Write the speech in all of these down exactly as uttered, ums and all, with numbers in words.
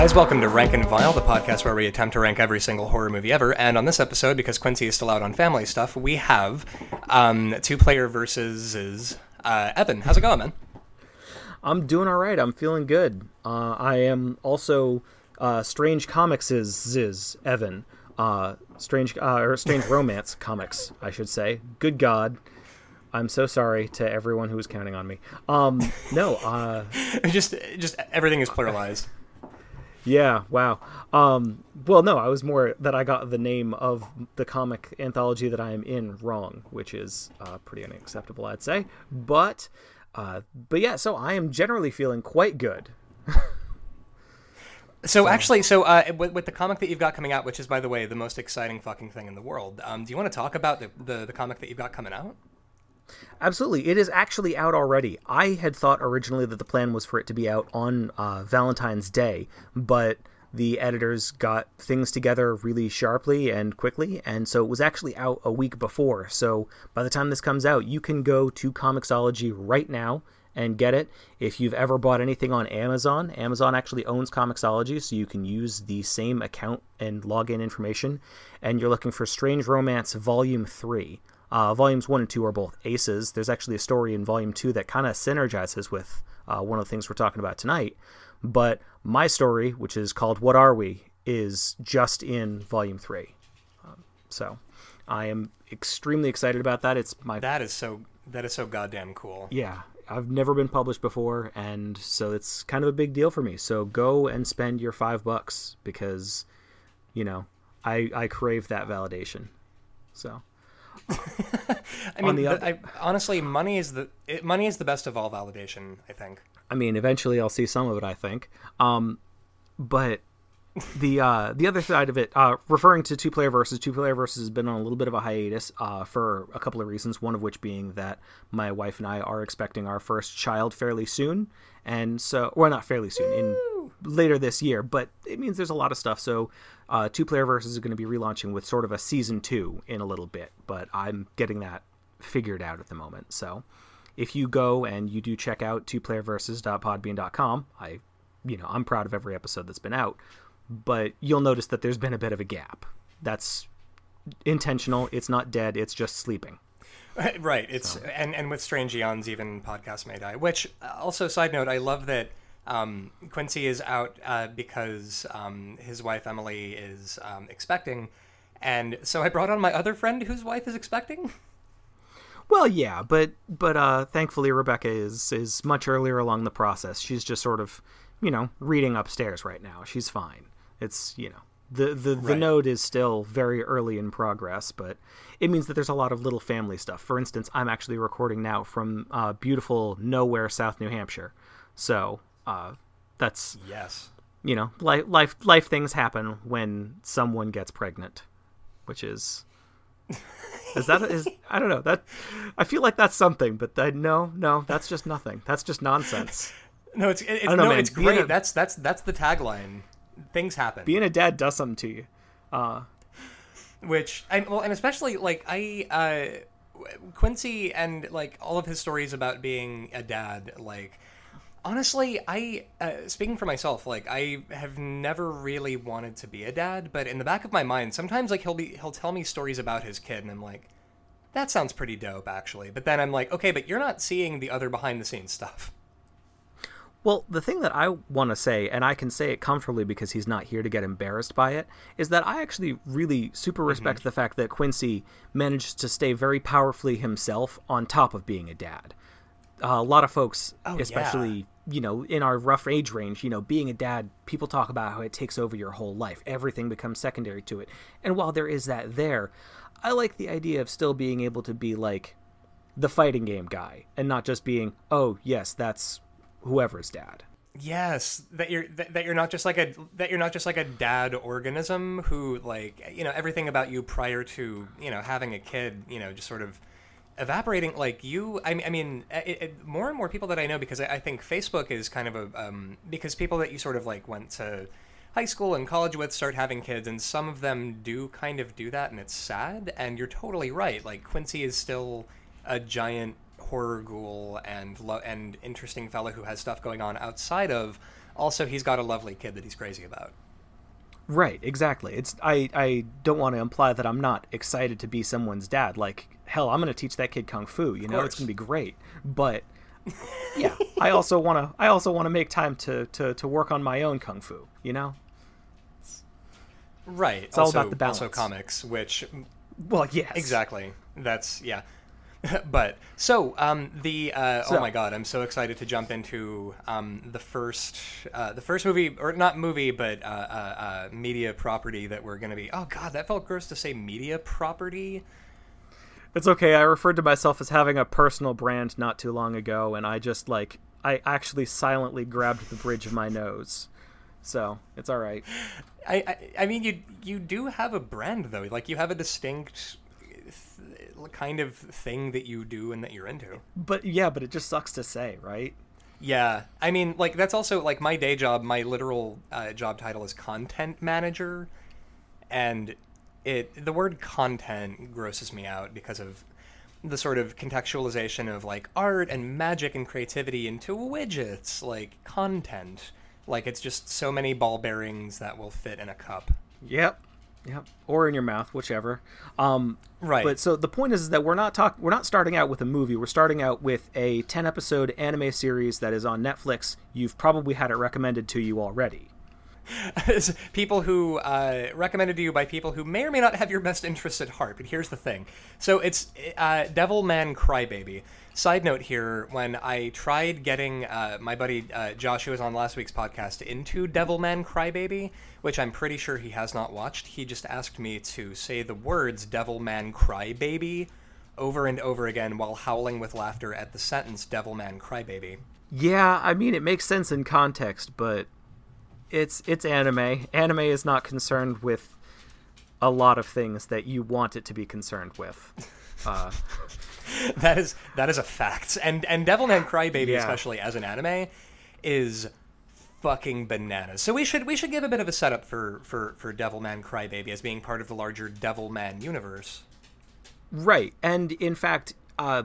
guys, welcome to Rankin' Vile, the podcast where we attempt to rank every single horror movie ever, and on this episode, because Quincy is still out on family stuff, we have um, Two Player Versus uh, Evan. How's it going, man? I'm doing all right. I'm feeling good. Uh, I am also uh, Strange Comics is Ziz, Evan. Uh, strange uh, or Strange Romance comics, I should say. Good God. I'm so sorry to everyone who was counting on me. Um, no. Uh, just, just everything is pluralized. Yeah, wow. Um, well, no, I was more that I got the name of the comic anthology that I am in wrong, which is uh, pretty unacceptable, I'd say. But, uh, but yeah, so I am generally feeling quite good. So, so actually, so uh, with, with the comic that you've got coming out, which is, by the way, the most exciting fucking thing in the world, um, do you want to talk about the, the, the comic that you've got coming out? Absolutely. It is actually out already. I had thought originally that the plan was for it to be out on uh, Valentine's Day, but the editors got things together really sharply and quickly, and so it was actually out a week before. So by the time this comes out, you can go to comiXology right now and get it. If you've ever bought anything on Amazon, Amazon actually owns comiXology, so you can use the same account and login information, and you're looking for Strange Romance Volume three. Uh, volumes one and two are both aces. There's actually a story in Volume two that kind of synergizes with uh, one of the things we're talking about tonight. But my story, which is called What Are We?, is just in Volume three. Um, so I am extremely excited about that. It's my That is so that is so goddamn cool. Yeah. I've never been published before, and so it's kind of a big deal for me. So go and spend your five bucks because, you know, I, I crave that validation. So... I mean, the, I, honestly, money is the it, money is the best of all validation, I think. I mean, eventually I'll see some of it, I think. Um, but the uh, the other side of it, uh, referring to Two Player Versus, Two Player Versus has been on a little bit of a hiatus uh, for a couple of reasons, one of which being that my wife and I are expecting our first child fairly soon. And so, well, not fairly soon, in later this year, but it means there's a lot of stuff. So uh, Two Player Versus is going to be relaunching with sort of a season two in a little bit, but I'm getting that figured out at the moment. So if you go and you do check out two player versus dot podbean dot com, I, you know, I'm proud of every episode that's been out, but you'll notice that there's been a bit of a gap. That's intentional. It's not dead. It's just sleeping. Right. It's so. and, and with Strange Eons, even podcasts may die, which also side note, I love that Um, Quincy is out uh, because um, his wife, Emily, is um, expecting. And so I brought on my other friend whose wife is expecting. Well, yeah, but but uh, thankfully Rebecca is, is much earlier along the process. She's just sort of, you know, reading upstairs right now. She's fine. It's, you know, the, the, the right. node is still very early in progress, but it means that there's a lot of little family stuff. For instance, I'm actually recording now from uh, beautiful nowhere, South New Hampshire. So... Uh, that's, yes, you know, life, life, life things happen when someone gets pregnant, which is, is that, is, I don't know that I feel like that's something, but I, no, no, that's just nothing. That's just nonsense. No, it's, it's, know, no, man, it's great. A, that's, that's, that's the tagline. Things happen. Being a dad does something to you. Uh, which I, well, and especially like I, uh, Quincy and like all of his stories about being a dad, like, honestly, I, uh, speaking for myself, like, I have never really wanted to be a dad, but in the back of my mind, sometimes, like, he'll be, he'll tell me stories about his kid, and I'm like, that sounds pretty dope, actually. But then I'm like, okay, but you're not seeing the other behind-the-scenes stuff. Well, the thing that I want to say, and I can say it comfortably because he's not here to get embarrassed by it, is that I actually really super respect mm-hmm. the fact that Quincy managed to stay very powerfully himself on top of being a dad. Uh, a lot of folks, oh, especially, yeah. you know, in our rough age range, you know, being a dad, people talk about how it takes over your whole life. Everything becomes secondary to it. And while there is that there, I like the idea of still being able to be like the fighting game guy and not just being, oh, yes, that's whoever's dad. Yes, that you're that, that you're not just like a that you're not just like a dad organism who, like, you know, everything about you prior to, you know, having a kid, you know, just sort of evaporating. Like you, I mean, I mean it, it, more and more people that I know, because I, I think Facebook is kind of a, um, because people that you sort of like went to high school and college with start having kids, and some of them do kind of do that, and it's sad, and you're totally right. Like Quincy is still a giant horror ghoul and, lo- and interesting fellow who has stuff going on outside of Also, he's got a lovely kid that he's crazy about. Right, exactly. It's I, I don't want to imply that I'm not excited to be someone's dad. Like, hell, I'm going to teach that kid Kung Fu, you know? It's going to be great. But, yeah, I also want to I also want to make time to, to, to work on my own Kung Fu, you know? Right. It's also, all about the balance. Also comics, which... Well, yes. Exactly. That's, yeah. But, so, um, the, uh, so, oh my god, I'm so excited to jump into, um, the first, uh, the first movie, or not movie, but, uh, uh, uh media property that we're gonna be, oh god, that felt gross to say media property. It's okay, I referred to myself as having a personal brand not too long ago, and I just, like, I actually silently grabbed the bridge of my nose. So, it's alright. I, I, I mean, you, you do have a brand, though. Like, you have a distinct... kind of thing that you do and that you're into. But yeah, but it just sucks to say, right? Yeah. I mean, like, that's also, like, my day job, my literal uh, job title is content manager, and it the word content grosses me out because of the sort of contextualization of, like, art and magic and creativity into widgets, like content. Like, it's just so many ball bearings that will fit in a cup. Yep. Yeah, or in your mouth, whichever. Um, right. But so the point is, is that we're not talk we're not starting out with a movie. We're starting out with a ten episode anime series that is on Netflix. You've probably had it recommended to you already. People who uh, recommended to you by people who may or may not have your best interests at heart. But here's the thing. So it's uh, Devilman Crybaby. Side note here, when I tried getting uh, my buddy uh, Josh, who was on last week's podcast, into Devilman Crybaby, which I'm pretty sure he has not watched, he just asked me to say the words Devilman Crybaby over and over again while howling with laughter at the sentence Devilman Crybaby. Yeah, I mean, it makes sense in context, but it's it's anime. Anime is not concerned with a lot of things that you want it to be concerned with. Uh that is that is a fact. And and Devilman Crybaby, yeah, especially as an anime, is fucking bananas. So we should we should give a bit of a setup for for for Devilman Crybaby as being part of the larger Devilman universe. Right. And in fact, uh,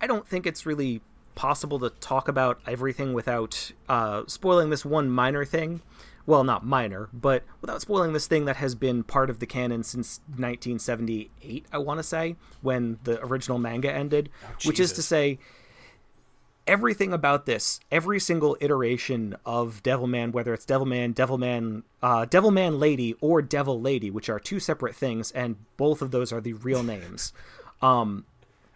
I don't think it's really possible to talk about everything without uh, spoiling this one minor thing. Well, not minor, but without spoiling this thing that has been part of the canon since nineteen seventy-eight, I want to say, when the original manga ended, oh, which is to say everything about this, every single iteration of Devilman, whether it's Devilman, Devilman, uh, Devilman Lady, or Devil Lady, which are two separate things, and both of those are the real names. Um,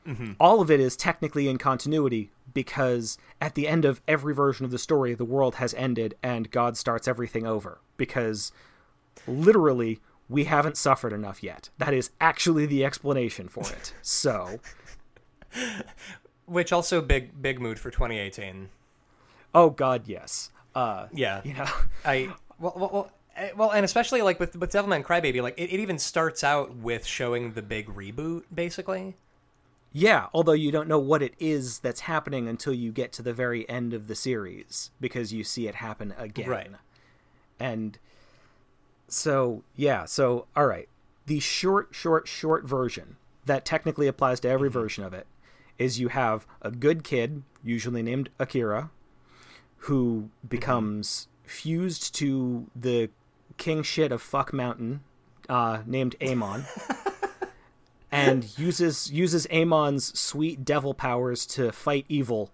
mm-hmm. All of it is technically in continuity, because at the end of every version of the story, the world has ended and God starts everything over, because literally we haven't suffered enough yet. That is actually the explanation for it. So, which also big, big mood for twenty eighteen. Oh God. Yes. Uh, yeah. You know, I, well, well, well, well and especially like with, with Devilman Crybaby, like it, it even starts out with showing the big reboot basically. Yeah, although you don't know what it is that's happening until you get to the very end of the series, because you see it happen again. Right. And so, yeah, so, all right. The short, short, short version that technically applies to every mm-hmm. version of it is you have a good kid, usually named Akira, who becomes mm-hmm. fused to the king shit of Fuck Mountain, uh, named Amon. And uses uses Amon's sweet devil powers to fight evil.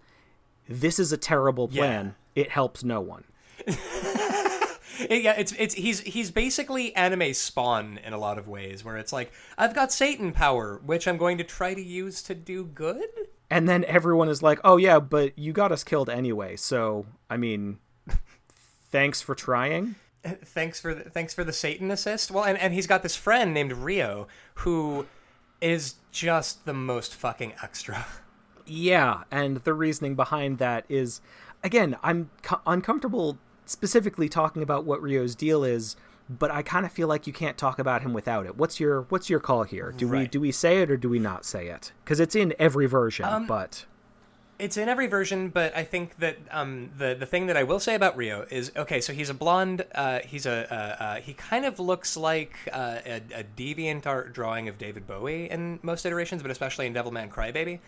This is a terrible plan. Yeah. It helps no one. Yeah, it's it's he's he's basically anime Spawn in a lot of ways, where it's like, I've got Satan power, which I'm going to try to use to do good. And then everyone is like, oh yeah, but you got us killed anyway. So I mean, thanks for trying. Thanks for the, thanks for the Satan assist. Well, and and he's got this friend named Ryo who is just the most fucking extra. Yeah, and the reasoning behind that is, again, I'm co- uncomfortable specifically talking about what Ryo's deal is, but I kind of feel like you can't talk about him without it. What's your what's your call here? Do right. we do we say it or do we not say it? Because it's in every version, um, but it's in every version. But I think that um, the the thing that I will say about Ryo is, okay, so he's a blonde. Uh, he's a uh, uh, he kind of looks like uh, a, a deviant art drawing of David Bowie in most iterations, but especially in Devilman Crybaby.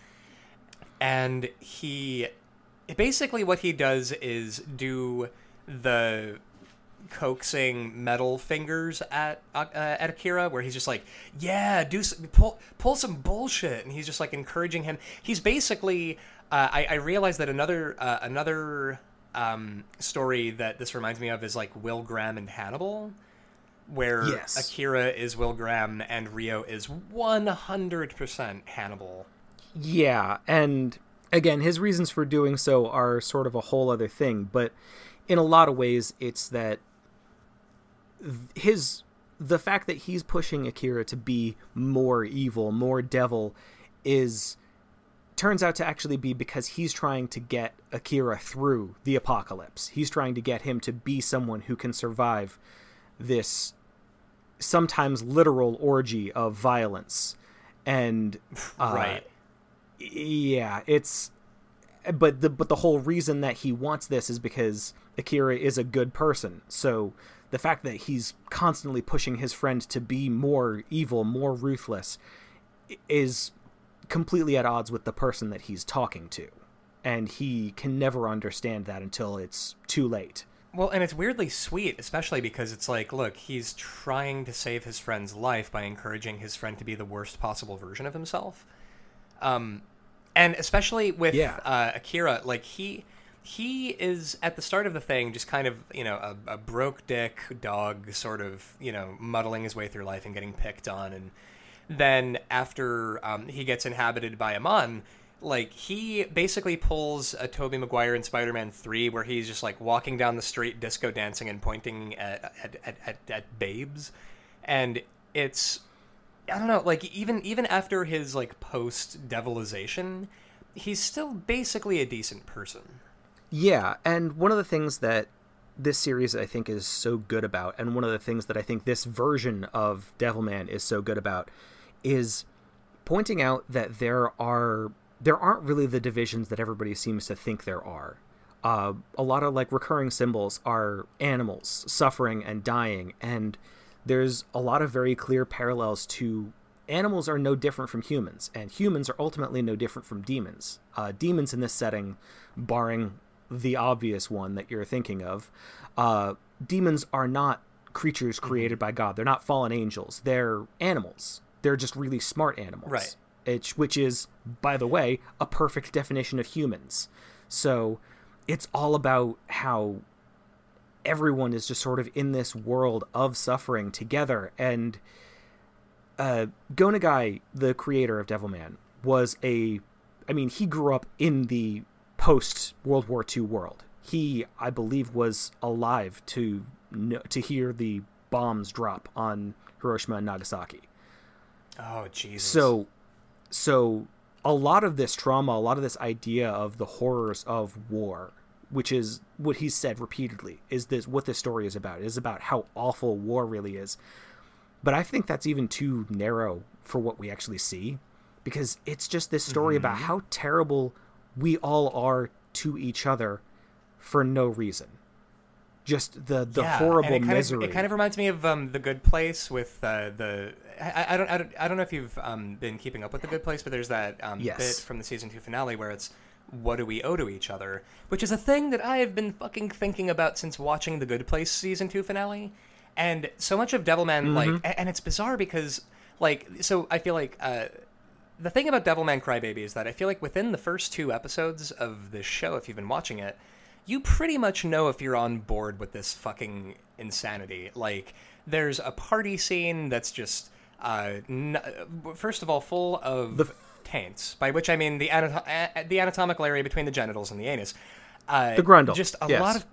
And he basically what he does is do the coaxing metal fingers at uh, at Akira, where he's just like, yeah, do some, pull pull some bullshit, and he's just like encouraging him. He's basically uh, I, I realized that another uh, another um, story that this reminds me of is like Will Graham and Hannibal, where yes. Akira is Will Graham and Ryo is one hundred percent Hannibal. Yeah, and again, his reasons for doing so are sort of a whole other thing, but in a lot of ways, it's that his the fact that he's pushing Akira to be more evil, more devil, is turns out to actually be because he's trying to get Akira through the apocalypse. He's trying to get him to be someone who can survive this sometimes literal orgy of violence. And uh, right. Yeah, it's but the but the whole reason that he wants this is because Akira is a good person. So the fact that he's constantly pushing his friend to be more evil, more ruthless, is completely at odds with the person that he's talking to. And he can never understand that until it's too late. Well, and it's weirdly sweet, especially because it's like, look, he's trying to save his friend's life by encouraging his friend to be the worst possible version of himself. Um, and especially with yeah. uh, Akira, like he he is at the start of the thing just kind of, you know, a, a broke dick dog sort of, you know, muddling his way through life and getting picked on. And then after um, he gets inhabited by Amon, like he basically pulls a Tobey Maguire in Spider-Man three where he's just like walking down the street disco dancing and pointing at at, at, at, at babes. And it's... I don't know, like, even even after his, like, post-devilization, he's still basically a decent person. Yeah, and one of the things that this series, I think, is so good about, and one of the things that I think this version of Devilman is so good about, is pointing out that there are, there aren't really the divisions that everybody seems to think there are. Uh, a lot of, like, recurring symbols are animals suffering and dying, and there's a lot of very clear parallels to animals are no different from humans, and humans are ultimately no different from demons. Uh, demons in this setting, barring the obvious one that you're thinking of, uh, demons are not creatures created by God. They're not fallen angels. They're animals. They're just really smart animals. Right. It's, which is, by the way, a perfect definition of humans. So it's all about how everyone is just sort of in this world of suffering together. And uh, Go Nagai, the creator of Devilman, was a... I mean, he grew up in the post-World War Two world. He, I believe, was alive to to hear the bombs drop on Hiroshima and Nagasaki. Oh, Jesus. So, so a lot of this trauma, a lot of this idea of the horrors of war, which is what he's said repeatedly, is this what this story is about. It is about how awful war really is. But I think that's even too narrow for what we actually see, because it's just this story mm-hmm. about how terrible we all are to each other for no reason. Just the, the yeah, horrible it misery. Of, it kind of reminds me of um, The Good Place with uh, the... I, I, don't, I, don't, I don't know if you've um, been keeping up with The Good Place, but there's that um, yes. bit from the season two finale where it's, what do we owe to each other? Which is a thing that I have been fucking thinking about since watching The Good Place season two finale. And so much of Devilman, mm-hmm. like, and it's bizarre because, like, so I feel like, uh, the thing about Devilman Crybaby is that I feel like within the first two episodes of this show, if you've been watching it, you pretty much know if you're on board with this fucking insanity. Like, there's a party scene that's just, uh, n- first of all, full of... The- taints, by which I mean the anato- a- the anatomical area between the genitals and the anus. Uh, the grundle. Just a yes. lot of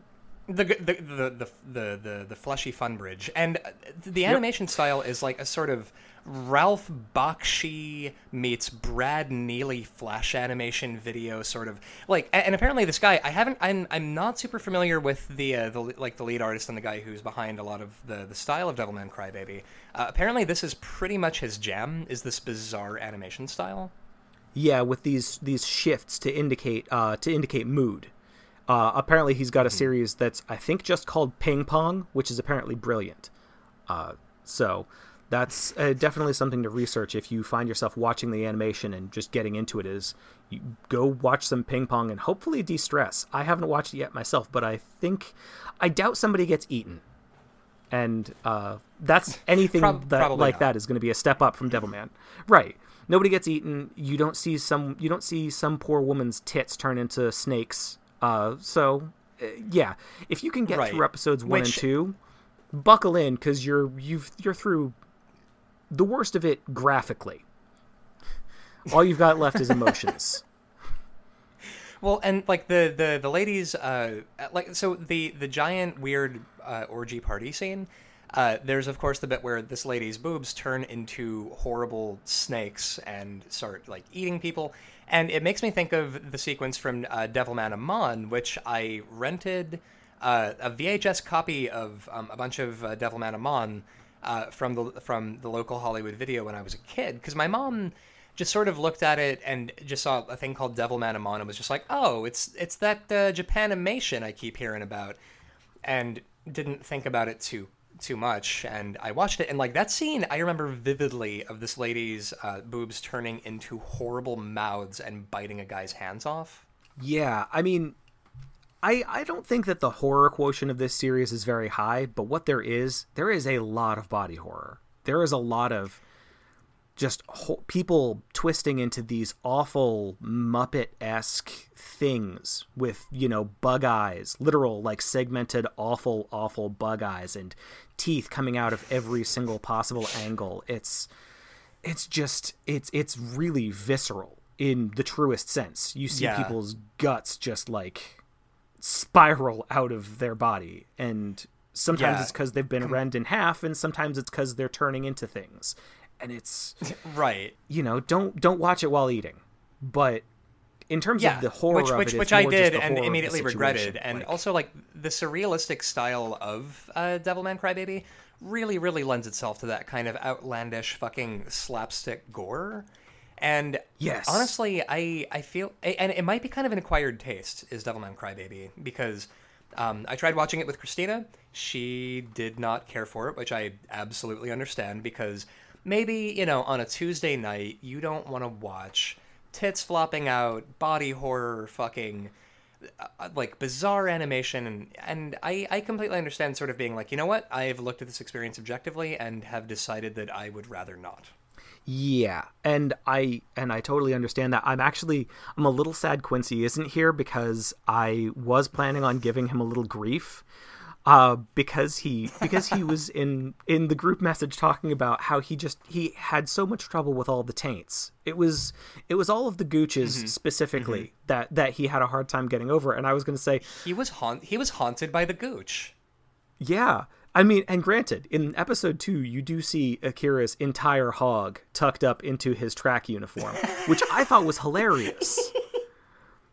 the the the the the, the, the fleshy fun bridge, and the animation yep. style is like a sort of Ralph Bakshi meets Brad Neely flash animation video sort of like. And apparently, this guy I haven't I'm I'm not super familiar with the uh, the like the lead artist and the guy who's behind a lot of the the style of Devilman Crybaby. Uh, apparently, this is pretty much his jam. Is this bizarre animation style? Yeah, with these these shifts to indicate uh, to indicate mood. Uh, apparently, he's got a series that's I think just called Ping Pong, which is apparently brilliant. Uh, so that's uh, definitely something to research. If you find yourself watching the animation and just getting into it, is you go watch some Ping Pong and hopefully de-stress. I haven't watched it yet myself, but I think, I doubt somebody gets eaten. And uh, that's anything Pro- that like not. that is going to be a step up from Devilman. Right. Nobody gets eaten. You don't see some, you don't see some poor woman's tits turn into snakes. Uh, so uh, yeah, if you can get right. through episodes one Which... and two, buckle in, because you're you've you're through the worst of it graphically. All you've got left is emotions. Well, and like the the the ladies, uh, like so the the giant weird uh, orgy party scene. Uh, there's of course the bit where this lady's boobs turn into horrible snakes and start like eating people, and it makes me think of the sequence from uh, Devilman Amon, which I rented uh, a V H S copy of um, a bunch of uh, Devilman Amon uh, from the from the local Hollywood video when I was a kid, because my mom just sort of looked at it and just saw a thing called Devilman Amon and was just like, oh, it's it's that uh, Japanimation I keep hearing about, and didn't think about it too too much. And I watched it, and like that scene, I remember vividly of this lady's uh, boobs turning into horrible mouths and biting a guy's hands off. Yeah, I mean, I I don't think that the horror quotient of this series is very high, but what there is, there is a lot of body horror. There is a lot of just ho- people twisting into these awful Muppet-esque things with, you know, bug eyes, literal, like, segmented, awful, awful bug eyes and teeth coming out of every single possible angle. It's, it's just, it's, it's really visceral in the truest sense. You see yeah. people's guts just, like, spiral out of their body, and sometimes yeah. it's because they've been rend in half, and sometimes it's because they're turning into things. And it's right, you know, don't don't watch it while eating. But in terms yeah. of the horror, which, of which, it, which I did and immediately regretted, and like, also like the surrealistic style of uh, Devilman Crybaby really, really lends itself to that kind of outlandish fucking slapstick gore. And yes, honestly, I I feel, and it might be kind of an acquired taste, is Devilman Crybaby, because um, I tried watching it with Christina. She did not care for it, which I absolutely understand, because maybe, you know, on a Tuesday night, you don't want to watch tits flopping out, body horror, fucking, uh, like, bizarre animation. And, and I, I completely understand sort of being like, you know what? I've looked at this experience objectively and have decided that I would rather not. Yeah, and I and I totally understand that. I'm actually, I'm a little sad Quincy isn't here, because I was planning on giving him a little grief. Uh, because he because he was in, in the group message talking about how he just he had so much trouble with all the taints. It was it was all of the Gooches mm-hmm. specifically mm-hmm. that that he had a hard time getting over. And I was going to say he was haunt he was haunted by the Gooch. Yeah, I mean, and granted, in episode two, you do see Akira's entire hog tucked up into his track uniform, which I thought was hilarious.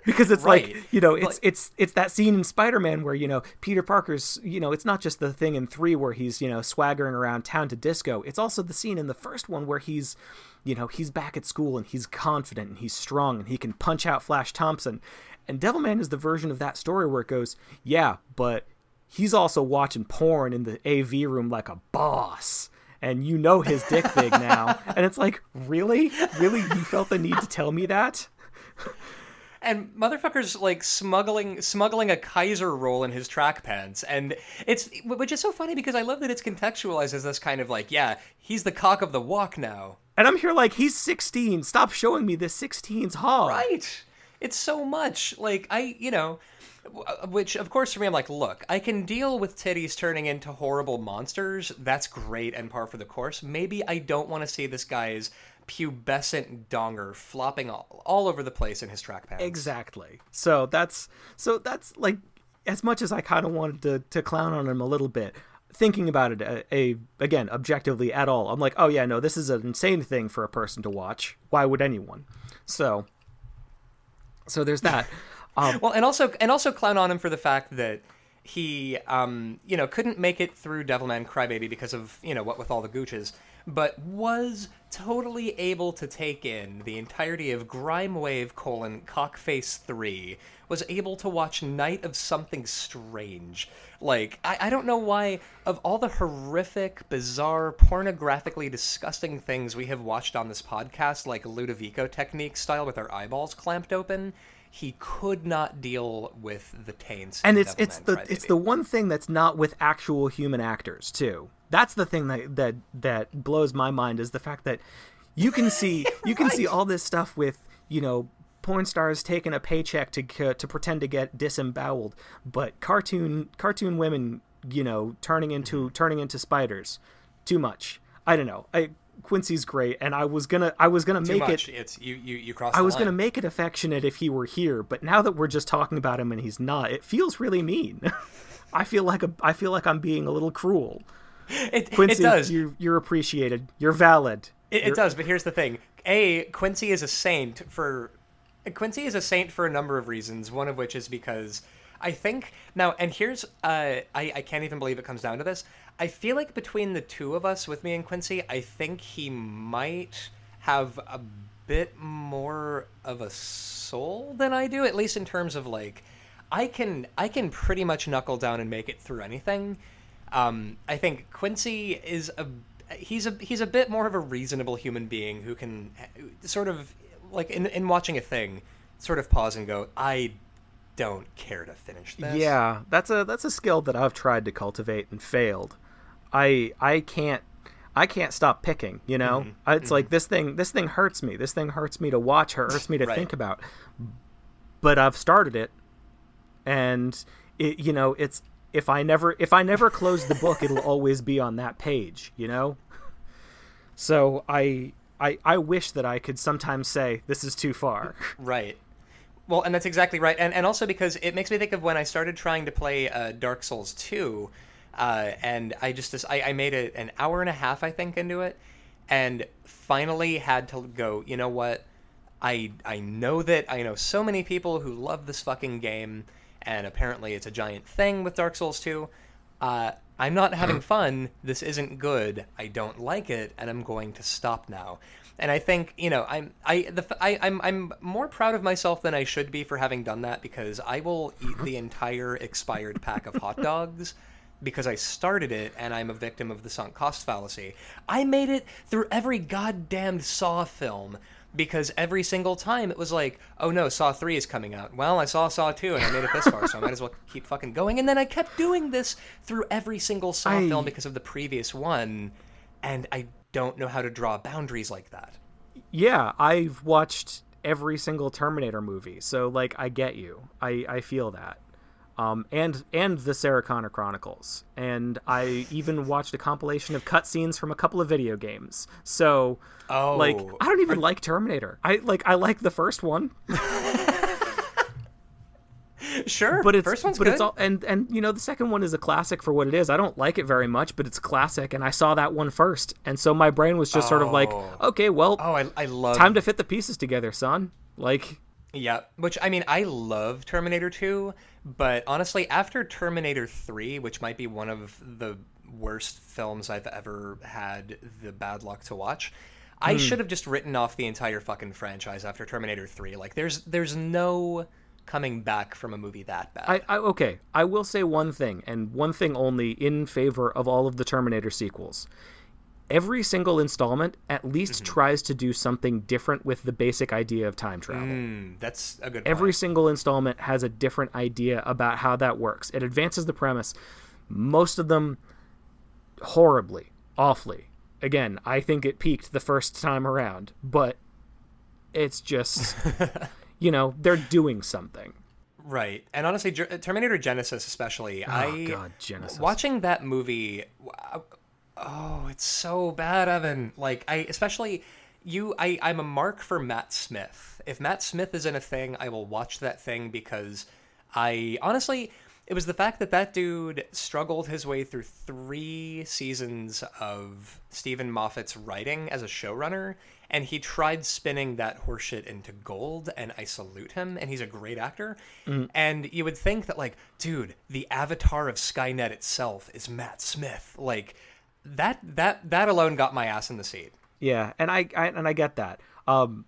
Because it's right. like, you know, it's, like, it's, it's that scene in Spider-Man where, you know, Peter Parker's, you know, it's not just the thing in three where he's, you know, swaggering around town to disco. It's also the scene in the first one where he's, you know, he's back at school and he's confident and he's strong and he can punch out Flash Thompson. And Devilman is the version of that story where it goes, yeah, but he's also watching porn in the A V room like a boss. And you know his dick big now. And it's like, really? Really? You felt the need to tell me that? And motherfucker's like smuggling smuggling a Kaiser roll in his track pants, and it's which is so funny because I love that it's contextualized as this kind of like, yeah, he's the cock of the walk now. And I'm here like, he's sixteen. Stop showing me this sixteen's hog. Right. It's so much like I, you know, which of course for me I'm like, look, I can deal with titties turning into horrible monsters. That's great and par for the course. Maybe I don't want to see this guy's pubescent donger flopping all, all over the place in his track pants. Exactly. So that's so that's like, as much as I kind of wanted to, to clown on him a little bit, thinking about it a, a again objectively at all, I'm like, oh yeah, no, this is an insane thing for a person to watch. Why would anyone? So so there's that. Um, well, and also and also clown on him for the fact that he um you know couldn't make it through Devilman Crybaby because of, you know, what with all the Gooches, but was totally able to take in the entirety of Grime Wave colon Cockface three, was able to watch Night of Something Strange. Like, I, I don't know why, of all the horrific, bizarre, pornographically disgusting things we have watched on this podcast, like Ludovico technique style with our eyeballs clamped open, he could not deal with the taints. And it's it's the Crybaby. It's the one thing that's not with actual human actors, too. That's the thing that that, that blows my mind, is the fact that you can see you can right. see all this stuff with, you know, porn stars taking a paycheck to uh, to pretend to get disemboweled, but cartoon cartoon women, you know, turning into mm-hmm. turning into spiders, too much. I don't know. I, Quincy's great, and I was gonna I was gonna too make much. it. It's you you you crossed I the was line. gonna make it affectionate if he were here, but now that we're just talking about him and he's not, it feels really mean. I feel like a I feel like I'm being a little cruel. It, Quincy, it does. You, you're appreciated. You're valid. It, it does, but here's the thing. A, Quincy is a saint for Quincy is a saint for a number of reasons, one of which is because I think now, and here's, uh, I, I can't even believe it comes down to this. I feel like between the two of us, with me and Quincy, I think he might have a bit more of a soul than I do, at least in terms of like, I can, I can pretty much knuckle down and make it through anything. Um, I think Quincy is a, he's a, he's a bit more of a reasonable human being who can sort of, like, in in watching a thing, sort of pause and go, I don't care to finish this. Yeah, that's a that's a skill that I've tried to cultivate and failed. I I can't I can't stop picking, you know? Mm-hmm. I, it's mm-hmm. like this thing this thing hurts me. This thing hurts me to watch, hurts me to right. think about. But I've started it, and it, you know, it's if I never if I never close the book, it'll always be on that page, you know? So I I, I wish that I could sometimes say, this is too far. Right. Well, and that's exactly right. And and also because it makes me think of when I started trying to play uh, Dark Souls two, uh, and I just, I, I made it an hour and a half, I think, into it, and finally had to go, you know what, I I know that, I know so many people who love this fucking game, and apparently it's a giant thing with Dark Souls two, uh, I'm not having fun. This isn't good. I don't like it, and I'm going to stop now. And I think, you know, I'm I the I I'm I'm more proud of myself than I should be for having done that, because I will eat the entire expired pack of hot dogs because I started it, and I'm a victim of the sunk cost fallacy. I made it through every goddamn Saw film, because every single time it was like, oh no, Saw three is coming out. Well, I saw Saw two and I made it this far, so I might as well keep fucking going. And then I kept doing this through every single Saw I... film because of the previous one, and I don't know how to draw boundaries like that. Yeah, I've watched every single Terminator movie, so like, I get you. I, I feel that. Um, and and the Sarah Connor Chronicles. And I even watched a compilation of cutscenes from a couple of video games. So, oh, like, I don't even like Terminator. I like I like the first one. Sure, but it's, first one's but good. It's all, and, and, you know, the second one is a classic for what it is. I don't like it very much, but it's classic, and I saw that one first. And so my brain was just oh. sort of like, okay, well, oh, I, I love time to fit the pieces together, son. Like... Yeah, which, I mean, I love Terminator two, but honestly, after Terminator three, which might be one of the worst films I've ever had the bad luck to watch, mm. I should have just written off the entire fucking franchise after Terminator three. Like, there's there's no coming back from a movie that bad. I, I okay, I will say one thing, and one thing only, in favor of all of the Terminator sequels. Every single installment at least mm-hmm. tries to do something different with the basic idea of time travel. Mm, that's a good point. Every single installment has a different idea about how that works. It advances the premise. Most of them horribly, awfully. Again, I think it peaked the first time around, but it's just, you know, they're doing something. Right. And honestly, Terminator Genesis especially. Oh, I, God, Genesis. Watching that movie... I, Oh, it's so bad, Evan. Like, I, especially you, I, I'm a mark for Matt Smith. If Matt Smith is in a thing, I will watch that thing, because I, honestly, it was the fact that that dude struggled his way through three seasons of Stephen Moffat's writing as a showrunner, and he tried spinning that horseshit into gold, and I salute him, and he's a great actor. Mm. And you would think that, like, dude, the avatar of Skynet itself is Matt Smith. Like... That that that alone got my ass in the seat. Yeah, and I, I and I get that. Um,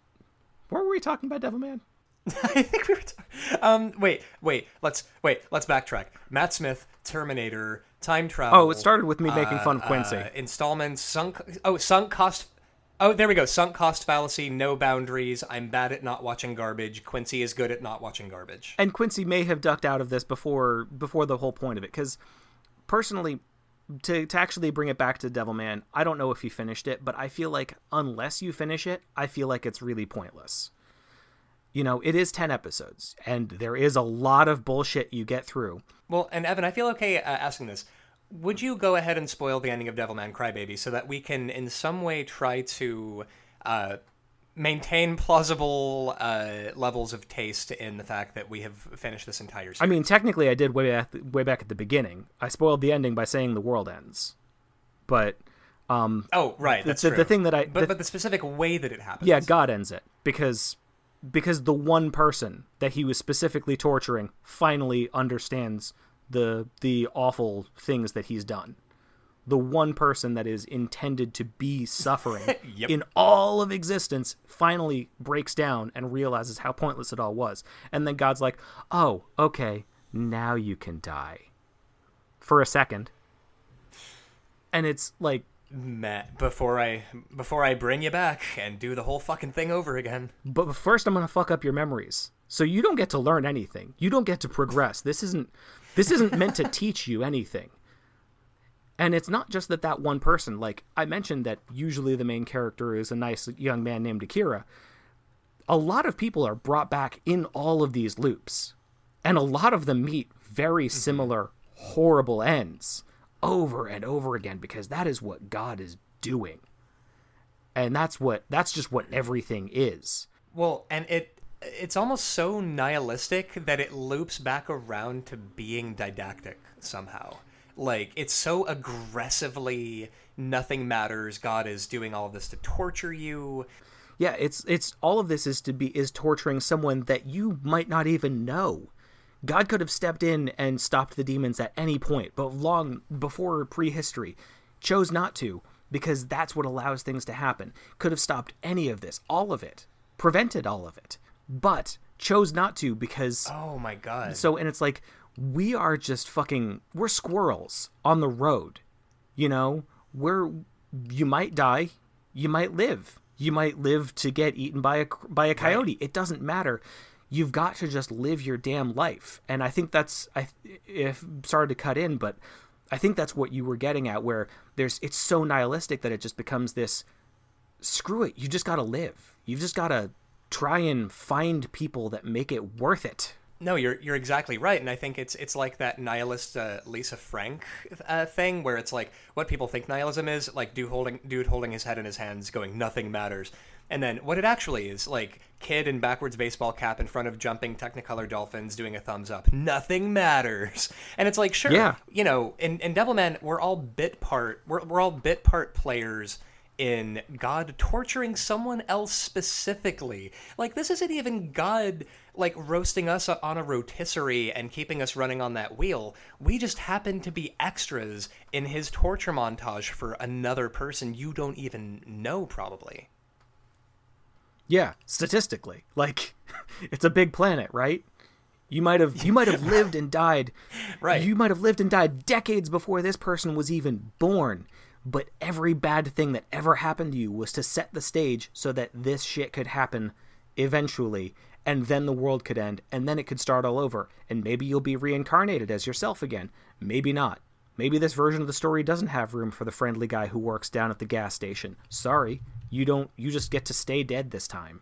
what were we talking about, Devilman? I think we were. T- um, wait, wait. Let's wait. Let's backtrack. Matt Smith, Terminator, time travel. Oh, it started with me making uh, fun of Quincy. Uh, installments, sunk. Oh, sunk cost. Oh, there we go. Sunk cost fallacy. No boundaries. I'm bad at not watching garbage. Quincy is good at not watching garbage. And Quincy may have ducked out of this before before the whole point of it, because personally, to to actually bring it back to Devilman, I don't know if you finished it, but I feel like unless you finish it, I feel like it's really pointless. You know, it is ten episodes, and there is a lot of bullshit you get through. Well, and Evan, I feel okay uh, asking this. Would you go ahead and spoil the ending of Devilman Crybaby so that we can in some way try to uh, maintain plausible uh, levels of taste in the fact that we have finished this entire series? I mean, technically I did way back, way back at the beginning. I spoiled the ending by saying the world ends. But... Um, oh, right, that's the, true. The thing that I, but, the, but the specific way that it happens. Yeah, God ends it, because... because the one person that he was specifically torturing finally understands the the awful things that he's done. The one person that is intended to be suffering yep. in all of existence finally breaks down and realizes how pointless it all was. And then God's like, oh, okay, now you can die. For a second. And it's like... Matt, before I before I bring you back and do the whole fucking thing over again. But first I'm going to fuck up your memories. So you don't get to learn anything. You don't get to progress. This isn't this isn't meant to teach you anything. And it's not just that that one person, like I mentioned that usually the main character is a nice young man named Akira. A lot of people are brought back in all of these loops. And a lot of them meet very similar horrible ends. Over and over again, because that is what God is doing, and that's what that's just what everything is. Well, and it it's almost so nihilistic that it loops back around to being didactic somehow. Like, it's so aggressively nothing matters. God is doing all of this to torture you. Yeah, it's it's all of this is to be is torturing someone that you might not even know. God could have stepped in and stopped the demons at any point, but long before prehistory, chose not to, because that's what allows things to happen. Could have stopped any of this, all of it, prevented all of it, but chose not to because... Oh my God. So, and it's like, we are just fucking, we're squirrels on the road, you know? We're, you might die, you might live. You might live to get eaten by a, by a coyote. Right. It doesn't matter. You've got to just live your damn life. And I think that's, I, if sorry to cut in, but I think that's what you were getting at, where there's, it's so nihilistic that it just becomes this, screw it. You just got to live. You've just got to try and find people that make it worth it. No, you're, you're exactly right. And I think it's, it's like that nihilist uh, Lisa Frank uh, thing where it's like what people think nihilism is, like dude holding, dude holding his head in his hands going, nothing matters. And then what it actually is, like, kid in backwards baseball cap in front of jumping Technicolor dolphins doing a thumbs up. Nothing matters. And it's like, sure, yeah. You know, in, in Devilman, we're all bit part, we're, we're all bit part players in God torturing someone else specifically. Like, this isn't even God, like, roasting us on a rotisserie and keeping us running on that wheel. We just happen to be extras in his torture montage for another person you don't even know, probably. Yeah, statistically, like, it's a big planet, right? You might have you might have lived and died, right? You might have lived and died decades before this person was even born, but every bad thing that ever happened to you was to set the stage so that this shit could happen eventually, and then the world could end, and then it could start all over, and maybe you'll be reincarnated as yourself again. Maybe not. Maybe this version of the story doesn't have room for the friendly guy who works down at the gas station. Sorry. You don't, you just get to stay dead this time,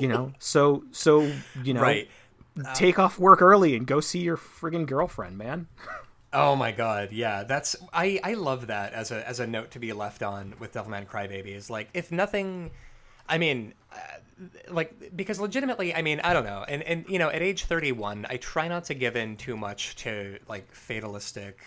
you know? So, so, you know, right. um, take off work early and go see your friggin' girlfriend, man. Oh my God. Yeah. That's, I, I love that as a, as a note to be left on with Devilman Crybaby is like, if nothing, I mean, uh, like, because legitimately, I mean, I don't know. And, and, you know, at age thirty-one, I try not to give in too much to like fatalistic,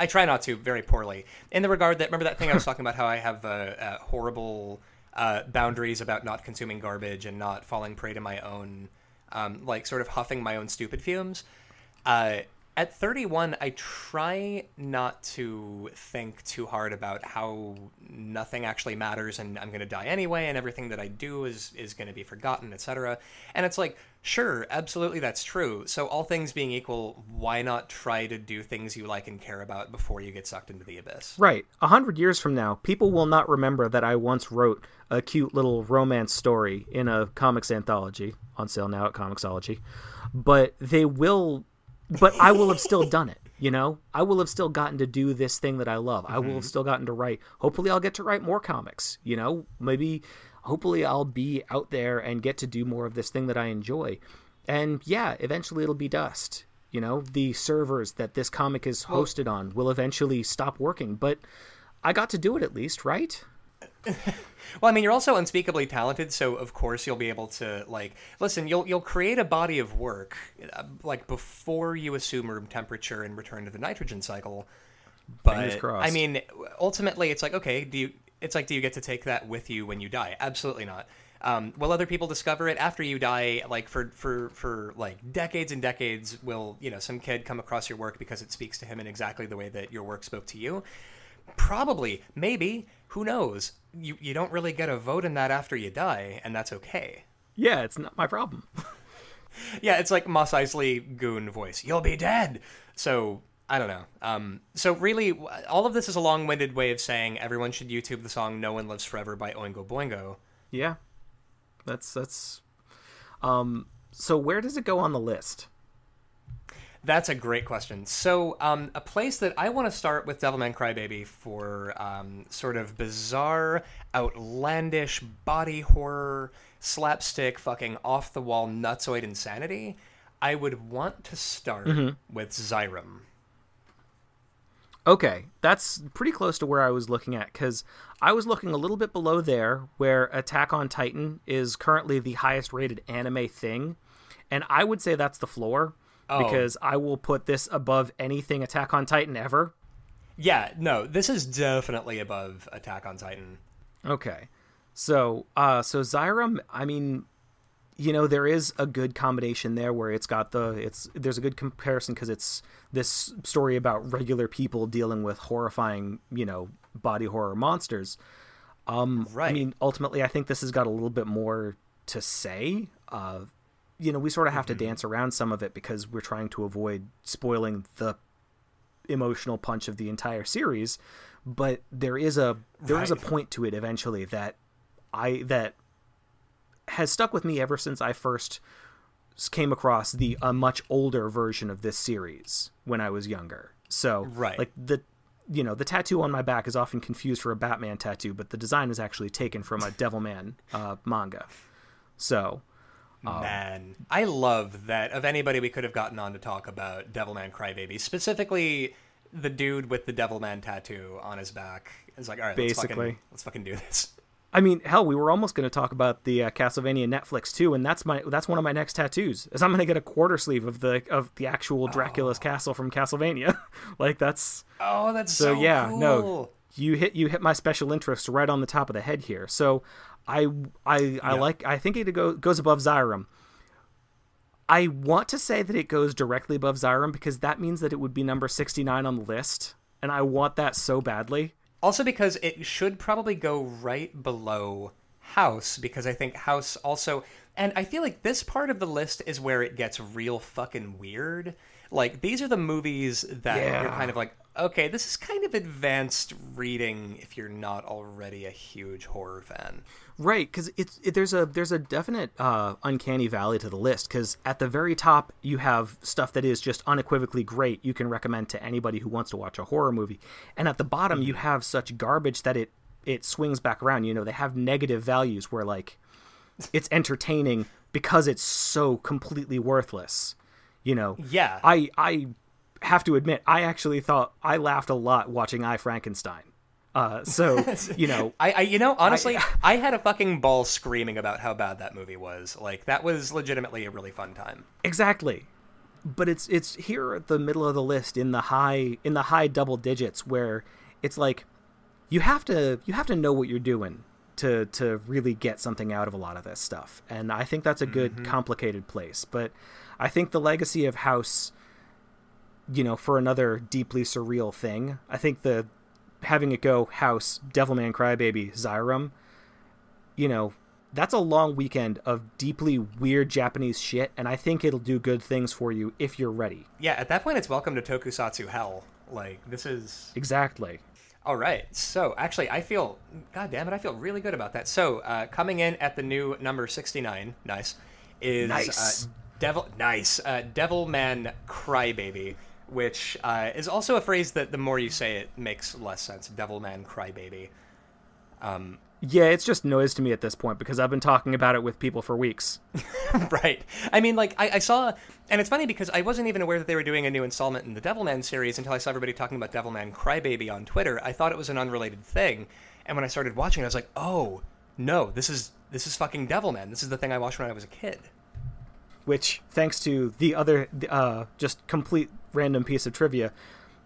I try not to very poorly in the regard that, remember that thing I was talking about, how I have uh, uh, horrible uh, boundaries about not consuming garbage and not falling prey to my own, um, like sort of huffing my own stupid fumes. Uh, at thirty-one, I try not to think too hard about how nothing actually matters and I'm going to die anyway and everything that I do is, is going to be forgotten, et cetera. And it's like, sure, absolutely, that's true. So all things being equal, why not try to do things you like and care about before you get sucked into the abyss? Right. A hundred years from now, people will not remember that I once wrote a cute little romance story in a comics anthology, on sale now at comiXology, but they will... But I will have still done it, you know? I will have still gotten to do this thing that I love. Mm-hmm. I will have still gotten to write. Hopefully I'll get to write more comics, you know? Maybe, hopefully I'll be out there and get to do more of this thing that I enjoy. And yeah, eventually it'll be dust. You know, the servers that this comic is hosted well, on will eventually stop working. But I got to do it at least, right? Well, I mean, you're also unspeakably talented, so of course you'll be able to, like, listen, you'll you'll create a body of work, uh, like, before you assume room temperature and return to the nitrogen cycle. But, fingers crossed. I mean, ultimately, it's like, okay, do you, it's like, do you get to take that with you when you die? Absolutely not. Um, will other people discover it after you die, like, for, for, for, like, decades and decades? Will, you know, some kid come across your work because it speaks to him in exactly the way that your work spoke to you? Probably, maybe, who knows? You you don't really get a vote in that after you die, and that's okay. Yeah, it's not my problem. Yeah, it's like Mos Eisley goon voice. You'll be dead. So I don't know. Um, so really, all of this is a long-winded way of saying everyone should YouTube the song "No One Lives Forever" by Oingo Boingo. Yeah, that's that's. Um, so where does it go on the list? That's a great question. So um, a place that I want to start with Devilman Crybaby for um, sort of bizarre, outlandish, body horror, slapstick, fucking off-the-wall, nutsoid insanity, I would want to start mm-hmm. with Zeiram. Okay, that's pretty close to where I was looking at, because I was looking a little bit below there, where Attack on Titan is currently the highest-rated anime thing, and I would say that's the floor. Oh. Because I will put this above anything Attack on Titan ever. Yeah, no, this is definitely above Attack on Titan. Okay. So, uh, so Zeiram, I mean, you know, there is a good combination there where it's got the, it's, there's a good comparison because it's this story about regular people dealing with horrifying, you know, body horror monsters. Um, right. I mean, ultimately, I think this has got a little bit more to say, uh, you know, we sort of have mm-hmm. to dance around some of it because we're trying to avoid spoiling the emotional punch of the entire series. But there is a there right. is a point to it eventually that I that has stuck with me ever since I first came across the a much older version of this series when I was younger. So, right. like the you know the tattoo on my back is often confused for a Batman tattoo, but the design is actually taken from a Devilman uh, manga. So. Um, Man, I love that of anybody we could have gotten on to talk about Devilman Crybaby, specifically the dude with the Devilman tattoo on his back. It's like, all right, basically. Let's, fucking, let's fucking do this. I mean, hell, we were almost going to talk about the uh, Castlevania Netflix too, and that's my that's one of my next tattoos. Is I'm going to get a quarter sleeve of the of the actual Dracula's oh. castle from Castlevania. Like that's oh, that's so, so yeah, cool. no, you hit you hit my special interest right on the top of the head here. So. I I, I yeah. like I think it go, goes above Zeiram. I want to say that it goes directly above Zeiram because that means that it would be number sixty-nine on the list, and I want that so badly. Also because it should probably go right below House, because I think House also... And I feel like this part of the list is where it gets real fucking weird. Like, these are the movies that yeah. you're kind of like, okay, this is kind of advanced reading if you're not already a huge horror fan. Right, because it's it, there's a there's a definite uh, uncanny valley to the list, because at the very top, you have stuff that is just unequivocally great you can recommend to anybody who wants to watch a horror movie. And at the bottom, mm-hmm. you have such garbage that it, it swings back around. You know, they have negative values where, like, it's entertaining because it's so completely worthless. You know? Yeah. I... I have to admit, I actually thought I laughed a lot watching I Frankenstein. Uh, so, you know, I, I, you know, honestly, I, I had a fucking ball screaming about how bad that movie was. Like, that was legitimately a really fun time. Exactly. But it's, it's here at the middle of the list in the high, in the high double digits where it's like, you have to, you have to know what you're doing to, to really get something out of a lot of this stuff. And I think that's a good mm-hmm. complicated place, but I think the legacy of House you know, for another deeply surreal thing. I think the having it go House, Devilman Crybaby, Zeiram, you know, that's a long weekend of deeply weird Japanese shit, and I think it'll do good things for you if you're ready. Yeah, at that point, it's welcome to tokusatsu hell. Like, this is... Exactly. All right. So, actually, I feel... God damn it, I feel really good about that. So, uh, coming in at the new number sixty-nine, nice, is... Nice. Uh, Devil... Nice. Uh, Devilman Crybaby, which uh, is also a phrase that the more you say it makes less sense. Devilman Crybaby. Um... Yeah, it's just noise to me at this point because I've been talking about it with people for weeks. Right. I mean, like, I, I saw... And it's funny because I wasn't even aware that they were doing a new installment in the Devilman series until I saw everybody talking about Devilman Crybaby on Twitter. I thought it was an unrelated thing. And when I started watching it, I was like, oh, no, this is this is fucking Devilman. This is the thing I watched when I was a kid. Which, thanks to the other uh, just complete random piece of trivia...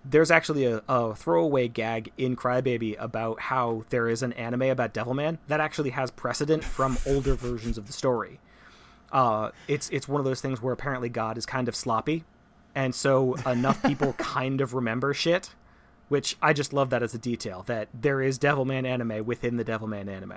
There's actually a, a throwaway gag in Crybaby about how there is an anime about Devilman that actually has precedent from older versions of the story. Uh, it's it's one of those things where apparently God is kind of sloppy, and so enough people kind of remember shit, which I just love that as a detail, that there is Devilman anime within the Devilman anime,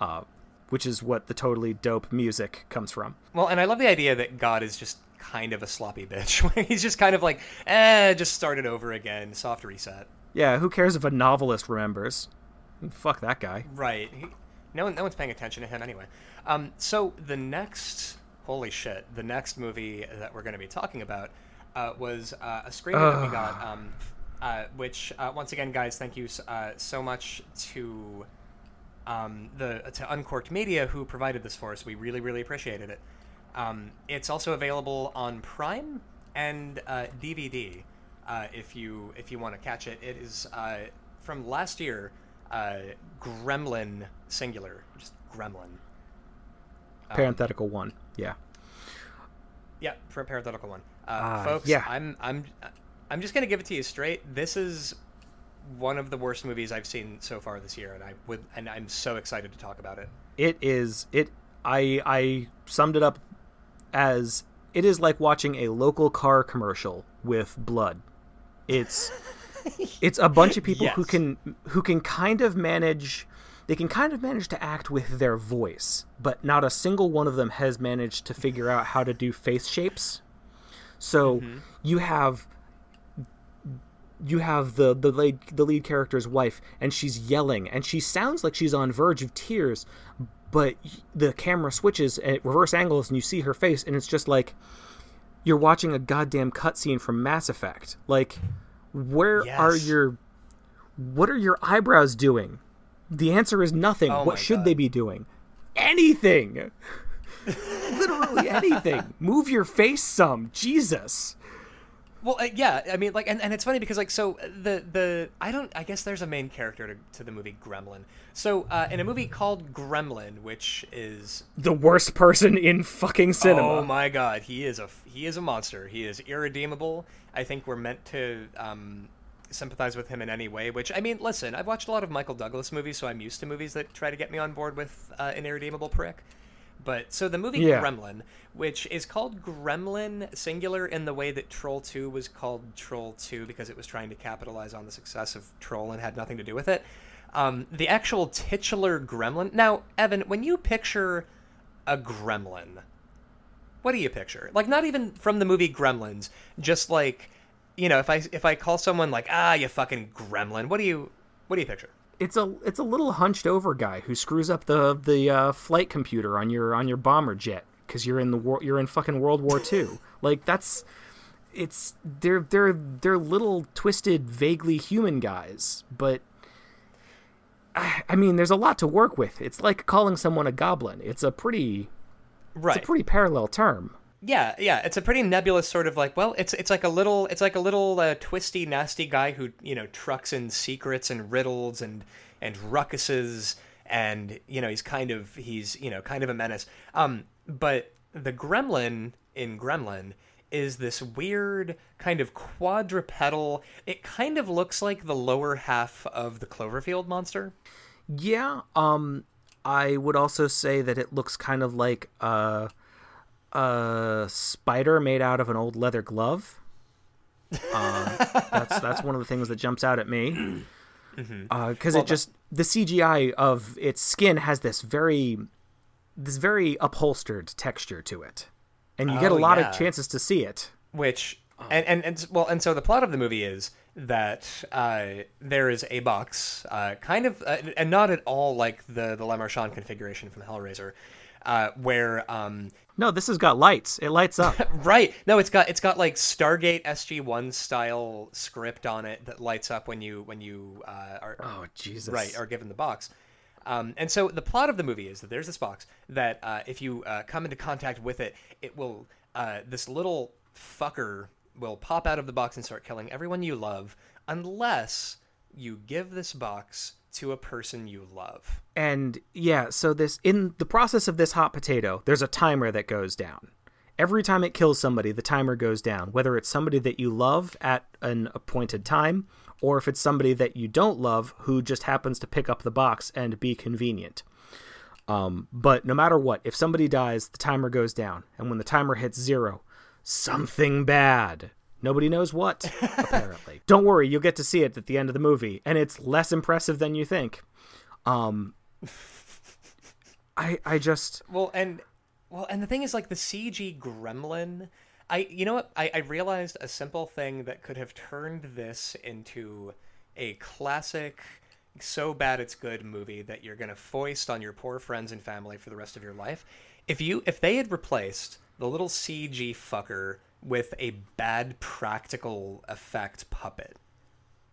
uh, which is what the totally dope music comes from. Well, and I love the idea that God is just... kind of a sloppy bitch where he's just kind of like, eh, just start it over again, soft reset. Yeah, who cares if a novelist remembers? Fuck that guy. Right. He, no one, no one's paying attention to him anyway. Um, so the next, holy shit, the next movie that we're going to be talking about uh, was uh, a screener uh. that we got, um, uh, which uh, once again, guys, thank you uh, so much to um, the to Uncorked Media who provided this for us. We really, really appreciated it. Um, it's also available on Prime and uh, D V D uh, if you if you want to catch it. It is uh, from last year, uh, Gremlin singular, just Gremlin. Um, parenthetical one, yeah. Yeah, for parenthetical one, uh, uh, folks. Yeah. I'm I'm I'm just gonna give it to you straight. This is one of the worst movies I've seen so far this year, and I would and I'm so excited to talk about it. It is it. I I summed it up. As it is like watching a local car commercial with blood. It's it's a bunch of people yes. who can who can kind of manage they can kind of manage to act with their voice, but not a single one of them has managed to figure out how to do face shapes. So mm-hmm. you have you have the the lead, the lead character's wife, and she's yelling, and she sounds like she's on verge of tears. But the camera switches at reverse angles and you see her face, and it's just like you're watching a goddamn cutscene from Mass Effect. Like, where yes. are your... What are your eyebrows doing? The answer is nothing. Oh what should God. They be doing? Anything! Literally anything. Move your face some. Jesus. Well, uh, yeah, I mean, like, and, and it's funny because, like, so the, the, I don't, I guess there's a main character to, to the movie Gremlin. So, uh, in a movie called Gremlin, which is... The worst person in fucking cinema. Oh, my God. He is a, he is a monster. He is irredeemable. I think we're meant to um, sympathize with him in any way, which, I mean, listen, I've watched a lot of Michael Douglas movies, so I'm used to movies that try to get me on board with uh, an irredeemable prick. But so the movie yeah. Gremlin, which is called Gremlin singular in the way that Troll two was called Troll two because it was trying to capitalize on the success of Troll and had nothing to do with it. Um, the actual titular Gremlin. Now, Evan, when you picture a Gremlin, what do you picture? Like, not even from the movie Gremlins, just like, you know, if I if I call someone like, ah, you fucking Gremlin, what do you what do you picture? It's a it's a little hunched over guy who screws up the the uh, flight computer on your on your bomber jet because you're in the war, you're in fucking World War Two. Like that's it's they're they're they're little twisted vaguely human guys, but I, I mean there's a lot to work with. It's like calling someone a goblin. It's a pretty right. It's a pretty parallel term. Yeah, yeah, it's a pretty nebulous sort of like, well, it's it's like a little it's like a little uh, twisty, nasty guy who, you know, trucks in secrets and riddles and and ruckuses and, you know, he's kind of he's, you know, kind of a menace. Um, but the Gremlin in Gremlin is this weird kind of quadrupedal. It kind of looks like the lower half of the Cloverfield monster. Yeah, um, I would also say that it looks kind of like uh a spider made out of an old leather glove. Uh, that's that's one of the things that jumps out at me, because mm-hmm. uh, well, it just the C G I of its skin has this very this very upholstered texture to it, and you oh, get a lot yeah. of chances to see it. Which oh. and, and and well, and so the plot of the movie is that uh, there is a box, uh, kind of, uh, and not at all like the the Le Marchand configuration from Hellraiser. Uh, where um, no, this has got lights. It lights up, right? No, it's got it's got like Stargate S G one style script on it that lights up when you when you uh, are oh Jesus right are given the box. Um, and so the plot of the movie is that there's this box that uh, if you uh, come into contact with it, it will uh, this little fucker will pop out of the box and start killing everyone you love unless you give this box to a person you love. And yeah, so this in the process of this hot potato, there's a timer that goes down. Every time it kills somebody, the timer goes down, whether it's somebody that you love at an appointed time, or if it's somebody that you don't love who just happens to pick up the box and be convenient. Um, but no matter what, if somebody dies, the timer goes down. And when the timer hits zero, something bad. Nobody knows what, apparently. Don't worry, you'll get to see it at the end of the movie, and it's less impressive than you think. Um, I I just well and well and the thing is, like, the C G gremlin. I you know what I, I realized a simple thing that could have turned this into a classic, so bad it's good movie that you're gonna foist on your poor friends and family for the rest of your life. If you if they had replaced the little C G fucker with a bad practical effect puppet.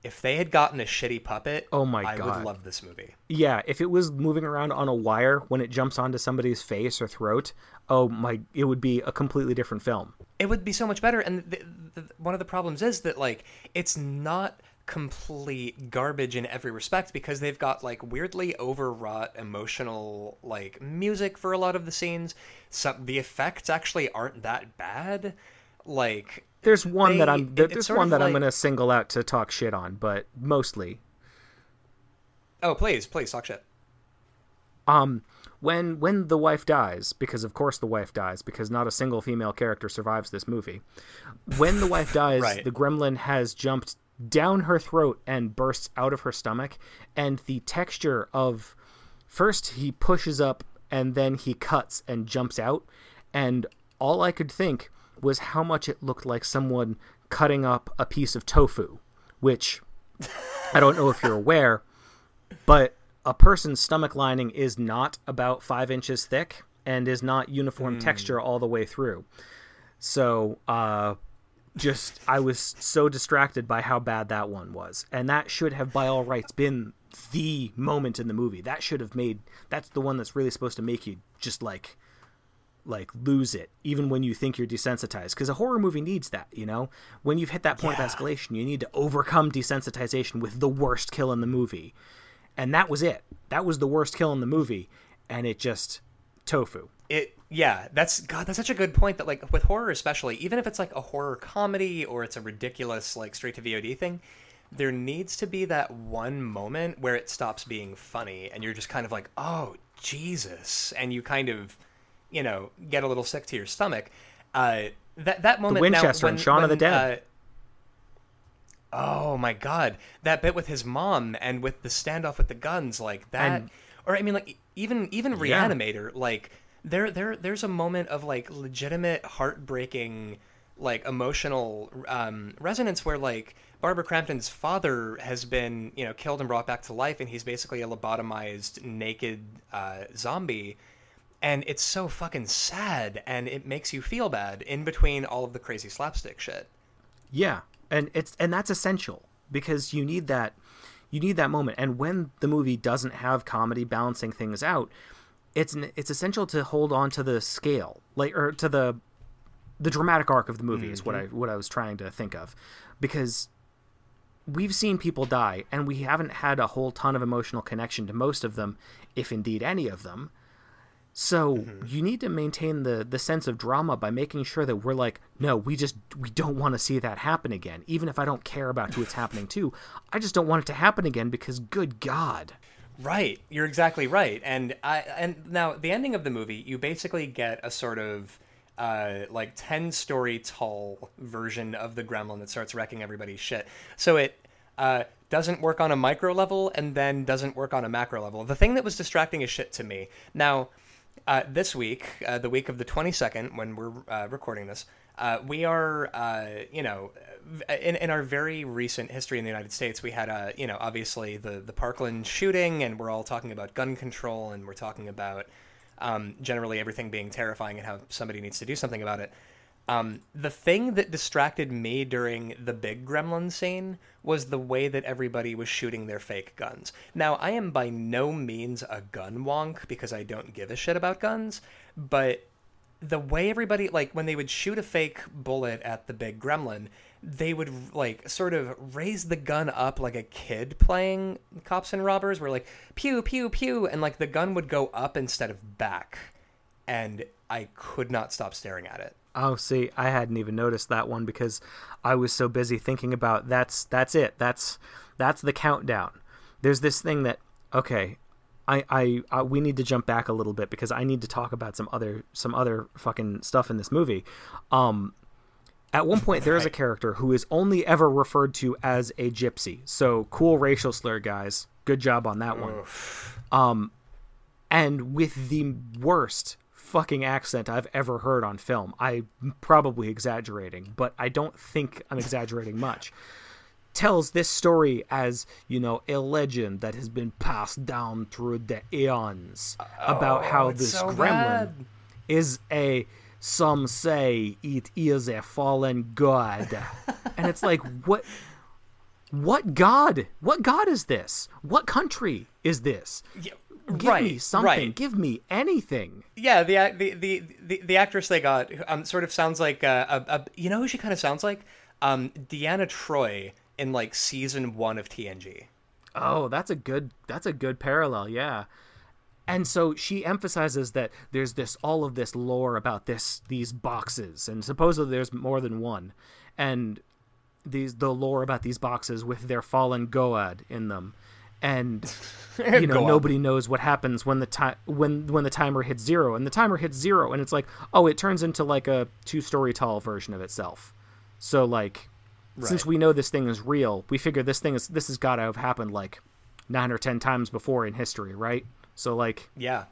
If they had gotten a shitty puppet, oh my God, I would love this movie. Yeah, if it was moving around on a wire when it jumps onto somebody's face or throat, oh my, it would be a completely different film. It would be so much better. And the, the, one of the problems is that, like, it's not complete garbage in every respect, because they've got, like, weirdly overwrought emotional, like, music for a lot of the scenes. Some the effects actually aren't that bad. Like, there's one they, that I'm there, there's one that like, I'm gonna single out to talk shit on, but mostly oh please please talk shit. Um when when the wife dies, because of course the wife dies, because not a single female character survives this movie. When the wife dies, right. The gremlin has jumped down her throat and bursts out of her stomach, and the texture of first he pushes up and then he cuts and jumps out, and all I could think was how much it looked like someone cutting up a piece of tofu, which I don't know if you're aware, but a person's stomach lining is not about five inches thick and is not uniform mm. texture all the way through. So uh, just I was so distracted by how bad that one was. And that should have, by all rights, been the moment in the movie. That should have made that's the one that's really supposed to make you just like... like lose it, even when you think you're desensitized, because a horror movie needs that. You know, when you've hit that point yeah. of escalation, you need to overcome desensitization with the worst kill in the movie, and that was it. That was the worst kill in the movie, and it just tofu it. Yeah, that's God. That's such a good point. That, like, with horror especially, even if it's like a horror comedy or it's a ridiculous like straight to V O D thing, there needs to be that one moment where it stops being funny and you're just kind of like, oh Jesus, and you kind of, you know, get a little sick to your stomach. Uh, that that moment, the Winchester now, when, and Shaun when, of the Dead. Uh, oh my God, that bit with his mom and with the standoff with the guns, like that, and, or I mean, like even even Reanimator, yeah. like there there there's a moment of like legitimate heartbreaking, like emotional um, resonance where like Barbara Crampton's father has been, you know, killed and brought back to life, and he's basically a lobotomized naked uh, zombie. And it's so fucking sad, and it makes you feel bad in between all of the crazy slapstick shit. Yeah, and it's and that's essential, because you need that you need that moment. And when the movie doesn't have comedy balancing things out, it's it's essential to hold on to the scale, like, or to the the dramatic arc of the movie mm-hmm. is what I what I was trying to think of, because we've seen people die, and we haven't had a whole ton of emotional connection to most of them, if indeed any of them. So mm-hmm. you need to maintain the, the sense of drama by making sure that we're like, no, we just we don't want to see that happen again. Even if I don't care about who it's happening to, I just don't want it to happen again, because good God. Right. You're exactly right. And I and now the ending of the movie, you basically get a sort of uh, like ten story tall version of the gremlin that starts wrecking everybody's shit. So it uh, doesn't work on a micro level and then doesn't work on a macro level. The thing that was distracting as shit to me. Now, uh, this week, uh, the week of the twenty-second, when we're uh, recording this, Uh, we are, uh, you know, in, in our very recent history in the United States, we had, uh, you know, obviously the, the Parkland shooting, and we're all talking about gun control, and we're talking about um, generally everything being terrifying and how somebody needs to do something about it. Um, the thing that distracted me during the big gremlin scene was the way that everybody was shooting their fake guns. Now, I am by no means a gun wonk because I don't give a shit about guns, but the way everybody, like, when they would shoot a fake bullet at the big gremlin, they would, like, sort of raise the gun up like a kid playing cops and robbers, where, like, pew, pew, pew, and, like, the gun would go up instead of back, and I could not stop staring at it. Oh, see, I hadn't even noticed that one because I was so busy thinking about, that's that's it, that's that's the countdown. There's this thing that, okay, I, I, I we need to jump back a little bit because I need to talk about some other some other fucking stuff in this movie. Um, at one point, there is a character who is only ever referred to as a gypsy. So cool racial slur, guys. Good job on that one. Um, and with the worst fucking accent I've ever heard on film. I'm probably exaggerating, but I don't think I'm exaggerating much. Tells this story as, you know, a legend that has been passed down through the eons about oh, how this so gremlin bad. is a, some say it is a fallen god. And it's like, what, what god? What god is this? What country is this? Yeah. Give right, me something. Right. Give me anything. Yeah, the the the the, the actress they got um, sort of sounds like a, a, a you know who she kind of sounds like? Um, Deanna Troi. In like season one of T N G. Oh, that's a good that's a good parallel, yeah. And so she emphasizes that there's this all of this lore about this these boxes, and supposedly there's more than one, and these the lore about these boxes with their fallen god in them, and you know nobody knows what happens when the time when when the timer hits zero, and the timer hits zero, and it's like oh it turns into like a two story tall version of itself. So like. Right. Since we know this thing is real, we figure this thing is this has got to have happened like nine or ten times before in history, right? So like, yeah,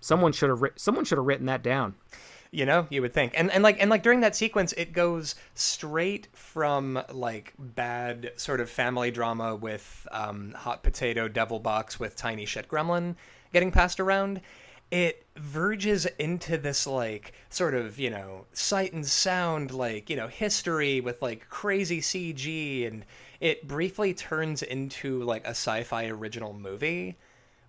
someone should have ri- someone should have written that down. You know, you would think, and and like and like during that sequence, it goes straight from like bad sort of family drama with um, hot potato devil box with tiny shit gremlin getting passed around. It verges into this like sort of, you know, sight and sound, like, you know, history with like crazy C G, and it briefly turns into like a sci-fi original movie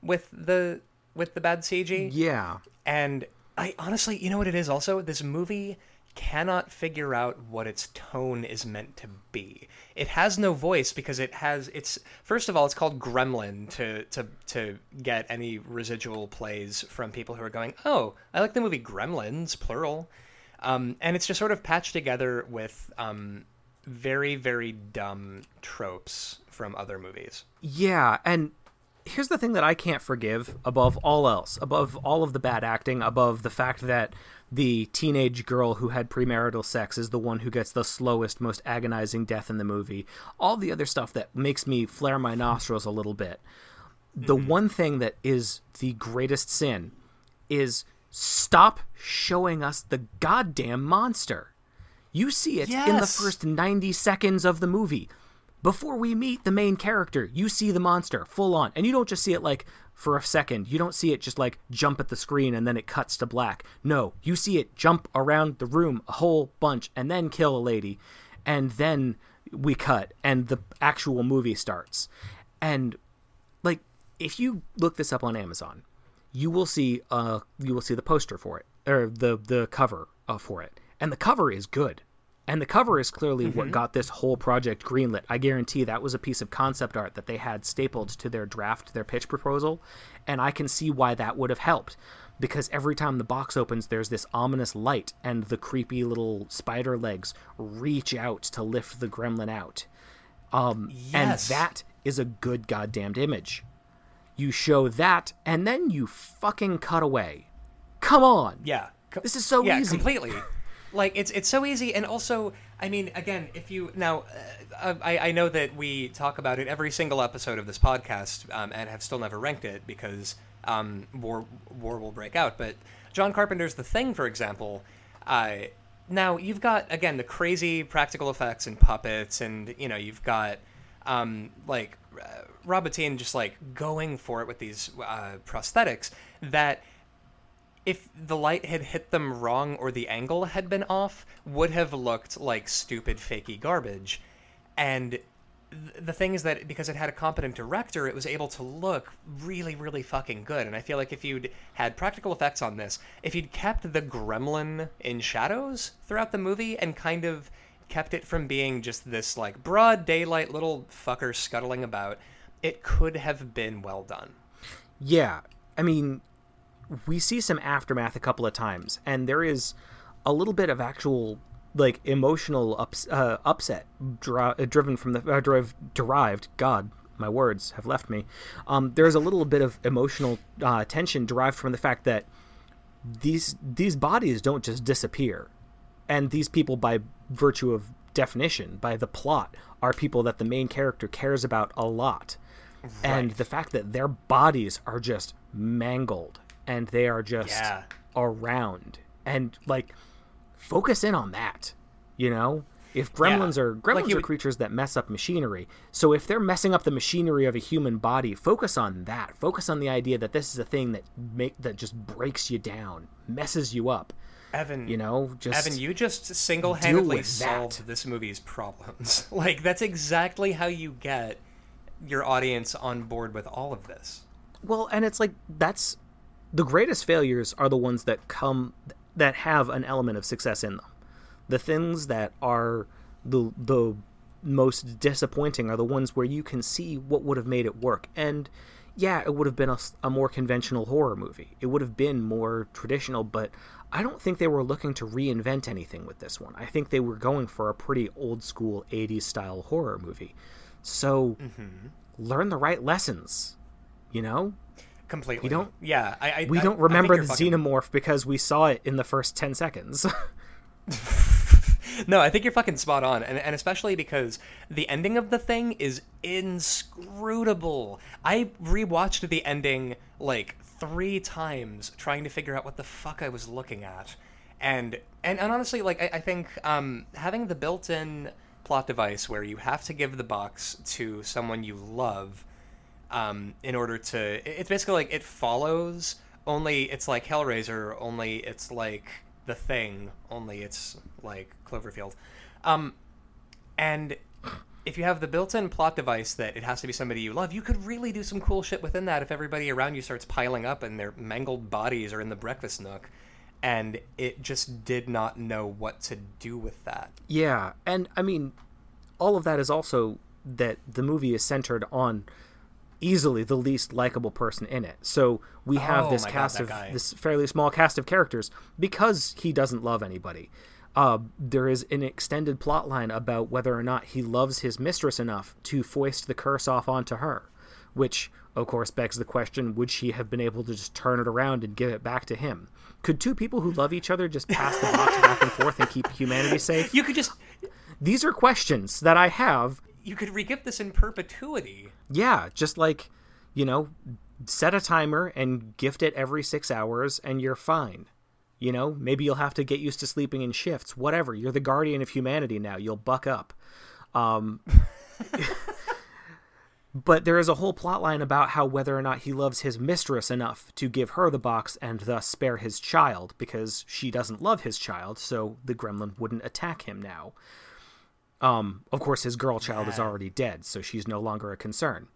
with the with the bad C G. Yeah. And I honestly, you know what it is also? This movie cannot figure out what its tone is meant to be. It has no voice because it has it's first of all, it's called Gremlin to to to get any residual plays from people who are going, oh, I like the movie Gremlins, plural. Um, and it's just sort of patched together with um, very, very dumb tropes from other movies. Yeah. And here's the thing that I can't forgive above all else, above all of the bad acting, above the fact that the teenage girl who had premarital sex is the one who gets the slowest, most agonizing death in the movie. All the other stuff that makes me flare my nostrils a little bit. The mm-hmm. one thing that is the greatest sin is stop showing us the goddamn monster. You see it yes. in the first ninety seconds of the movie. Before we meet the main character, you see the monster full on. And you don't just see it like for a second. You don't see it just like jump at the screen and then it cuts to black. No, you see it jump around the room a whole bunch and then kill a lady. And then we cut and the actual movie starts. And like if you look this up on Amazon, you will see uh you will see the poster for it, or the the cover uh, for it. And the cover is good. And the cover is clearly mm-hmm. what got this whole project greenlit. I guarantee that was a piece of concept art that they had stapled to their draft, their pitch proposal. And I can see why that would have helped. Because every time the box opens, there's this ominous light. And the creepy little spider legs reach out to lift the gremlin out. Um, yes. And that is a good goddamned image. You show that, and then you fucking cut away. Come on. Yeah. This is so yeah, easy. Yeah, completely. Like, it's it's so easy, and also, I mean, again, if you... Now, uh, I, I know that we talk about it every single episode of this podcast, um, and have still never ranked it, because um, war, war will break out, but John Carpenter's The Thing, for example, uh, now, you've got, again, the crazy practical effects and puppets, and, you know, you've got, um, like, uh, Robotin just, like, going for it with these uh, prosthetics that... if the light had hit them wrong or the angle had been off, would have looked like stupid, fakey garbage. And th- the thing is that because it had a competent director, it was able to look really, really fucking good. And I feel like if you'd had practical effects on this, if you'd kept the gremlin in shadows throughout the movie and kind of kept it from being just this, like, broad daylight little fucker scuttling about, it could have been well done. Yeah, I mean... we see some aftermath a couple of times, and there is a little bit of actual, like, emotional ups, uh, upset dra- driven from the uh, driv- derived. God, my words have left me. Um, there's a little bit of emotional uh, tension derived from the fact that these these bodies don't just disappear, and these people, by virtue of definition, by the plot, are people that the main character cares about a lot, right. And the fact that their bodies are just mangled. And they are just yeah. around. And, like, focus in on that, you know? If gremlins yeah. are... Gremlins like you would... are creatures that mess up machinery. So if they're messing up the machinery of a human body, focus on that. Focus on the idea that this is a thing that make that just breaks you down, messes you up. Evan, you know, just Evan, you just single-handedly solved that. This movie's problems. Like, that's exactly how you get your audience on board with all of this. Well, and it's like, that's... the greatest failures are the ones that come that have an element of success in them. The things that are the the most disappointing are the ones where you can see what would have made it work. And yeah, it would have been a, a more conventional horror movie. It would have been more traditional, but I don't think they were looking to reinvent anything with this one. I think they were going for a pretty old school eighties style horror movie. So mm-hmm. learn the right lessons, you know? Completely. We don't, yeah, I, I, we don't remember the fucking... xenomorph because we saw it in the first ten seconds. No, I think you're fucking spot on. And, and especially because the ending of The Thing is inscrutable. I rewatched the ending like three times trying to figure out what the fuck I was looking at. And and, and honestly, like, I, I think um, having the built-in plot device where you have to give the box to someone you love Um, in order to... it's basically like It Follows, only it's like Hellraiser, only it's like The Thing, only it's like Cloverfield. Um, and if you have the built-in plot device that it has to be somebody you love, you could really do some cool shit within that if everybody around you starts piling up and their mangled bodies are in the breakfast nook. And it just did not know what to do with that. Yeah, and I mean, all of that is also that the movie is centered on... easily the least likable person in it. So we have oh, this cast God, of guy. this fairly small cast of characters because he doesn't love anybody. Uh, there is an extended plot line about whether or not he loves his mistress enough to foist the curse off onto her, which of course begs the question, would she have been able to just turn it around and give it back to him? Could two people who love each other just pass the box back and forth and keep humanity safe? You could just... These are questions that I have. You could re-gift this in perpetuity. Yeah, just like, you know, set a timer and gift it every six hours and you're fine. You know, maybe you'll have to get used to sleeping in shifts, whatever. You're the guardian of humanity now. You'll buck up. Um, but there is a whole plot line about how whether or not he loves his mistress enough to give her the box and thus spare his child, because she doesn't love his child, so the gremlin wouldn't attack him now. Um, of course, his girl child yeah. is already dead, so she's no longer a concern.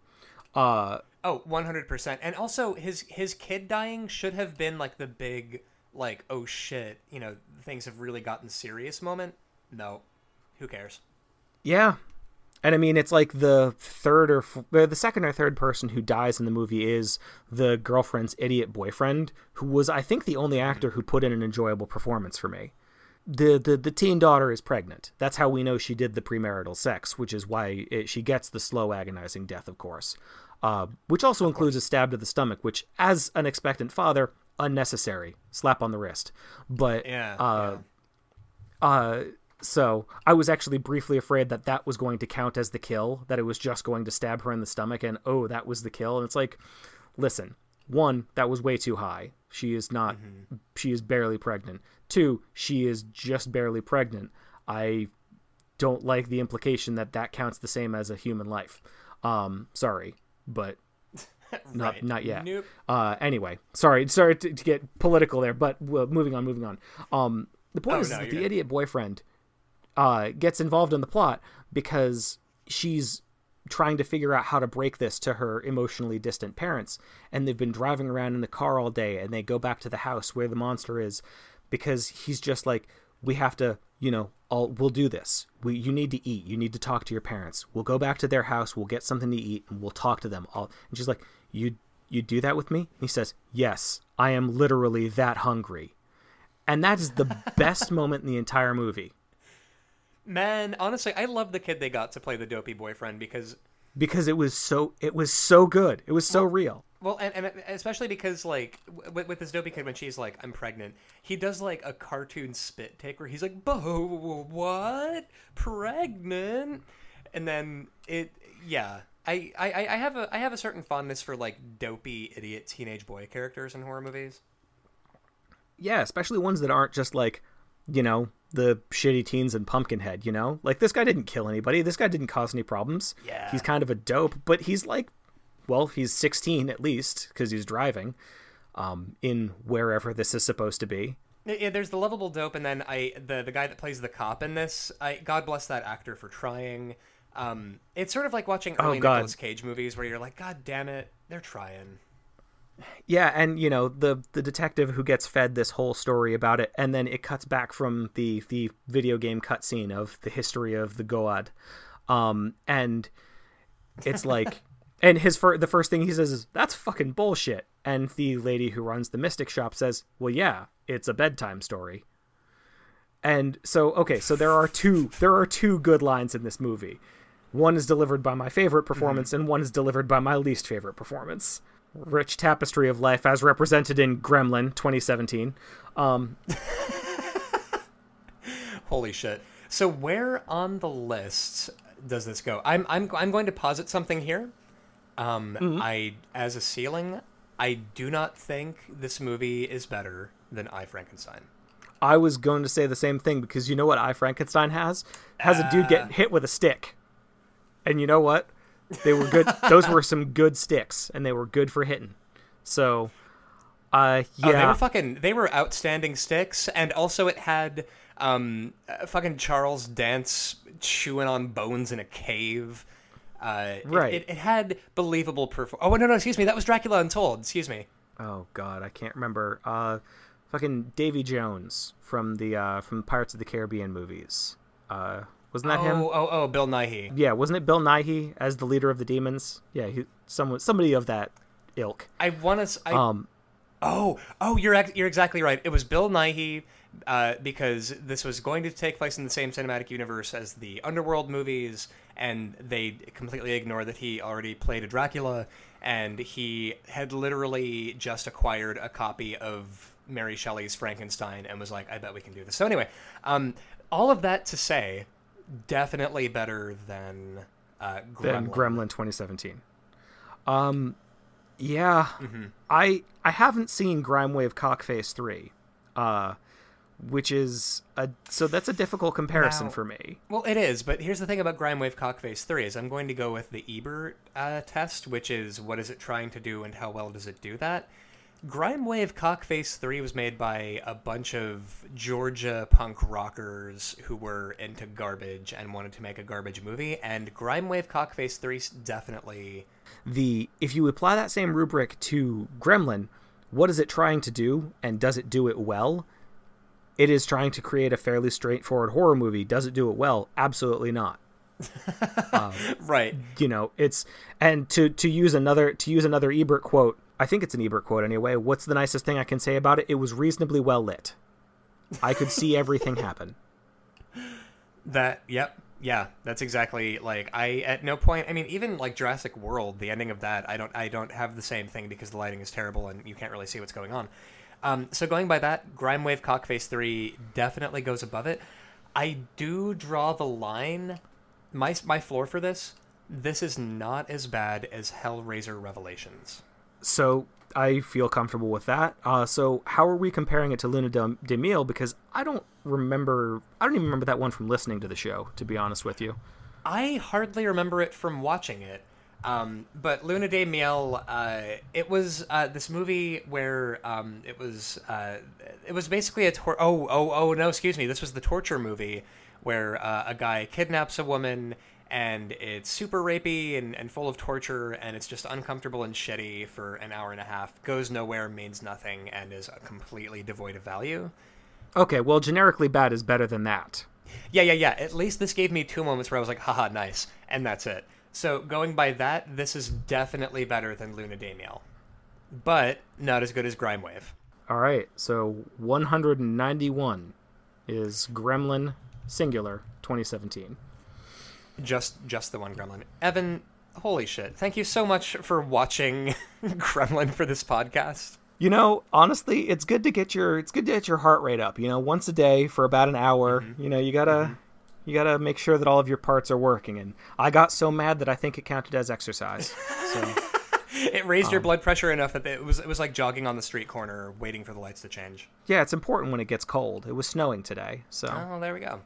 Uh, oh, one hundred percent. And also, his his kid dying should have been, like, the big, like, oh, shit, you know, things have really gotten serious moment. No. Who cares? Yeah. And, I mean, it's like the third or f- the second or third person who dies in the movie is the girlfriend's idiot boyfriend, who was, I think, the only actor who put in an enjoyable performance for me. The, the the teen daughter is pregnant. That's how we know she did the premarital sex, which is why it, she gets the slow, agonizing death, of course, uh, which also includes a stab to the stomach, which, as an expectant father, unnecessary slap on the wrist. But yeah, uh, yeah. uh, so I was actually briefly afraid that that was going to count as the kill, that it was just going to stab her in the stomach, and oh, that was the kill. And it's like, listen, one, that was way too high. She is not. Mm-hmm. She is barely pregnant. Two, she is just barely pregnant. I don't like the implication that that counts the same as a human life. Um, sorry, but not right. not yet. Nope. Uh, anyway, sorry, sorry to, to get political there, but well, moving on, moving on. Um, the point oh, is no, that the gonna... idiot boyfriend uh, gets involved in the plot because she's trying to figure out how to break this to her emotionally distant parents, and they've been driving around in the car all day, and they go back to the house where the monster is because he's just like, we have to, you know, all, we'll do this. We, you need to eat. You need to talk to your parents. We'll go back to their house. We'll get something to eat, and we'll talk to them all. And she's like, you, you do that with me? And he says, yes, I am literally that hungry. And that is the best moment in the entire movie. Man, honestly, I love the kid they got to play the dopey boyfriend because... Because it was so, it was so good. It was so well, real. Well, and, and especially because, like, with, with this dopey kid, when she's like, I'm pregnant, he does, like, a cartoon spit take where he's like, "Bo, what? Pregnant?" And then it, yeah. I, I, I have a I have a certain fondness for, like, dopey, idiot, teenage boy characters in horror movies. Yeah, especially ones that aren't just, like, you know, the shitty teens in Pumpkinhead, you know? Like, this guy didn't kill anybody. This guy didn't cause any problems. Yeah. He's kind of a dope, but he's like, well, he's sixteen at least, because he's driving um, in wherever this is supposed to be. Yeah, there's the lovable dope, and then I the, the guy that plays the cop in this, I God bless that actor for trying. Um, it's sort of like watching early oh, Nicolas Cage movies where you're like, God damn it, they're trying. Yeah, and, you know, the the detective who gets fed this whole story about it, and then it cuts back from the, the video game cutscene of the history of the Goa'uld. Um, and it's like, and his fir- the first thing he says is, that's fucking bullshit. And the lady who runs the Mystic Shop says, well, yeah, it's a bedtime story. And so, okay, so there are two, there are two good lines in this movie. One is delivered by my favorite performance, mm-hmm. and one is delivered by my least favorite performance. Rich tapestry of life as represented in Gremlin twenty seventeen. Um. Holy shit. So where on the list does this go? I'm I'm I'm going to posit something here. Um, mm-hmm. I as a ceiling, I do not think this movie is better than I Frankenstein. I was going to say the same thing because you know what I Frankenstein has? Has uh... a dude getting hit with a stick. And you know what? They were good. Those were some good sticks, and they were good for hitting. So, uh, yeah, oh, they were fucking. They were outstanding sticks, and also it had um, uh, fucking Charles Dance chewing on bones in a cave. Uh, right. It, it, it had believable perform. Oh no, no, excuse me. That was Dracula Untold. Excuse me. Oh God, I can't remember. Uh, fucking Davy Jones from the uh, from Pirates of the Caribbean movies. Uh. Wasn't that oh, him? Oh, oh, Bill Nighy. Yeah, wasn't it Bill Nighy as the leader of the demons? Yeah, he, someone, somebody of that ilk. I want to... Um, oh, oh, you're you're exactly right. It was Bill Nighy uh, because this was going to take place in the same cinematic universe as the Underworld movies, and they completely ignored that he already played a Dracula, and he had literally just acquired a copy of Mary Shelley's Frankenstein and was like, I bet we can do this. So anyway, um, all of that to say... Definitely better than uh, Gremlin. Than Gremlin twenty seventeen. Um, yeah, mm-hmm. I I haven't seen Grime Wave Cockface three, uh, which is a so that's a difficult comparison now, for me. Well, it is, but here's the thing about Grime Wave Cockface three is I'm going to go with the Ebert uh, test, which is what is it trying to do and how well does it do that. Grime Wave Cockface three was made by a bunch of Georgia punk rockers who were into garbage and wanted to make a garbage movie, and Grime Wave Cockface three definitely... The if you apply that same rubric to Gremlin, what is it trying to do, and does it do it well? It is trying to create a fairly straightforward horror movie. Does it do it well? Absolutely not. um, right. You know, it's... And to, to use another to use another Ebert quote, I think it's an Ebert quote anyway. What's the nicest thing I can say about it? It was reasonably well lit. I could see everything happen. That, yep. Yeah, that's exactly like I, at no point, I mean, even like Jurassic World, the ending of that, I don't, I don't have the same thing because the lighting is terrible and you can't really see what's going on. Um, so going by that, Grime Wave Cockface three definitely goes above it. I do draw the line. My my floor for this, this is not as bad as Hellraiser Revelations. So I feel comfortable with that. Uh, so how are we comparing it to Luna de, de Miel? Because I don't remember, I don't even remember that one from listening to the show, to be honest with you. I hardly remember it from watching it. Um, but Luna de Miel, uh, it was uh, this movie where um, it was uh, it was basically a tor- oh oh oh no excuse me this was the torture movie where uh, a guy kidnaps a woman and it's super rapey and, and full of torture and it's just uncomfortable and shitty for an hour and a half, goes nowhere, means nothing, and is completely devoid of value. Okay, well, generically bad is better than that. Yeah, yeah, yeah. At least this gave me two moments where I was like, haha, nice, and that's it. So going by that, this is definitely better than Luna de Miel, but not as good as Grime Wave. All right, so one hundred ninety-one is Gremlin Singular twenty seventeen. Just just the one Gremlin. Evan, holy shit! Thank you so much for watching Gremlin for this podcast. You know, honestly, it's good to get your it's good to get your heart rate up. You know, once a day for about an hour. Mm-hmm. You know, you gotta. Mm-hmm. You got to make sure that all of your parts are working. And I got so mad that I think it counted as exercise. So, it raised um, your blood pressure enough that it was it was like jogging on the street corner waiting for the lights to change. Yeah, it's important when it gets cold. It was snowing today. So. Oh, there we go.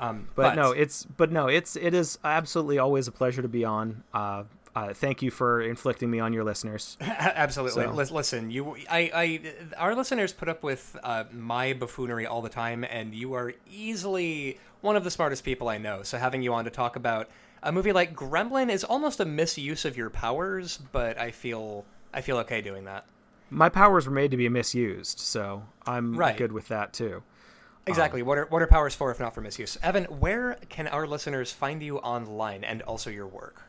Um, but, but no, it's but no, it's it is absolutely always a pleasure to be on. Uh, uh, thank you for inflicting me on your listeners. Absolutely. So. L- listen, you, I, I, our listeners put up with uh, my buffoonery all the time, and you are easily one of the smartest people I know, so having you on to talk about a movie like Gremlin is almost a misuse of your powers, but I feel I feel okay doing that. My powers were made to be misused, so I'm right. good with that too. Exactly. Um, what are what are powers for if not for misuse? Evan, where can our listeners find you online and also your work?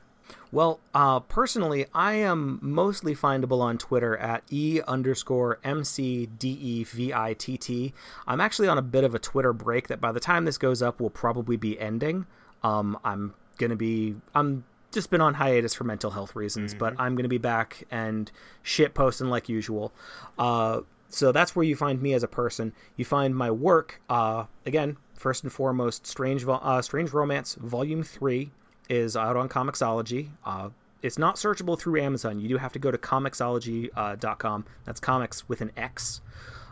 Well, uh, personally, I am mostly findable on Twitter at E underscore M C D E V I T T. I'm actually on a bit of a Twitter break that by the time this goes up will probably be ending. Um, I'm going to be I'm just been on hiatus for mental health reasons, mm-hmm. but I'm going to be back and shit posting like usual. Uh, so that's where you find me as a person. You find my work. Uh, again, first and foremost, Strange, uh, Strange Romance, Volume three. Is out on comiXology. Uh, it's not searchable through Amazon. You do have to go to comiXology dot com. Uh, That's comics with an X.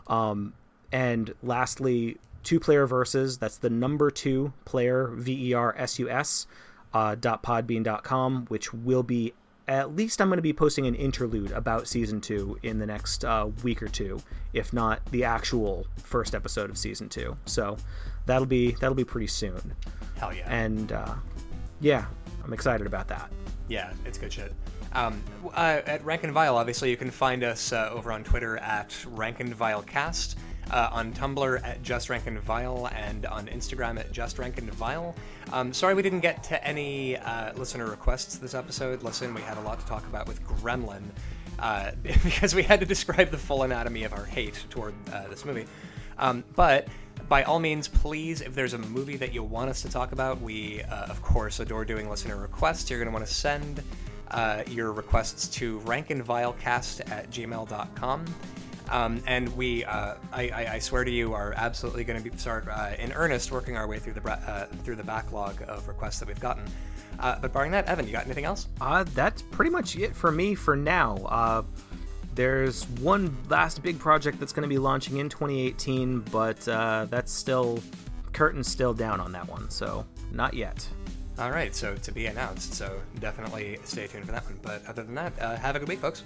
Um, and lastly, Two Player Versus. That's the number two player, V E R S U S, uh, dot podbean dot com, which will be, at least I'm going to be posting an interlude about season two in the next uh, week or two, if not the actual first episode of season two. So that'll be, that'll be pretty soon. Hell yeah. And, uh, yeah, I'm excited about that. Yeah, it's good shit. Um, uh, at Rankin' Vile, obviously, you can find us uh, over on Twitter at Rankin' Vile Cast, uh, on Tumblr at Just Rankin' Vile, and on Instagram at Just Rankin' Vile. Um, sorry we didn't get to any uh, listener requests this episode. Listen, we had a lot to talk about with Gremlin, uh, because we had to describe the full anatomy of our hate toward uh, this movie. Um, but... By all means, please, if there's a movie that you want us to talk about, we, uh, of course, adore doing listener requests. You're going to want to send uh, your requests to rankinvilecast at gmail dot com. Um, and we, uh, I, I, I swear to you, are absolutely going to be start uh, in earnest working our way through the uh, through the backlog of requests that we've gotten. Uh, but barring that, Evan, you got anything else? Uh, that's pretty much it for me for now. Uh... There's one last big project that's going to be launching in twenty eighteen, but uh, that's still, curtain's still down on that one, so not yet. All right, so to be announced, so definitely stay tuned for that one. But other than that, uh, have a good week, folks.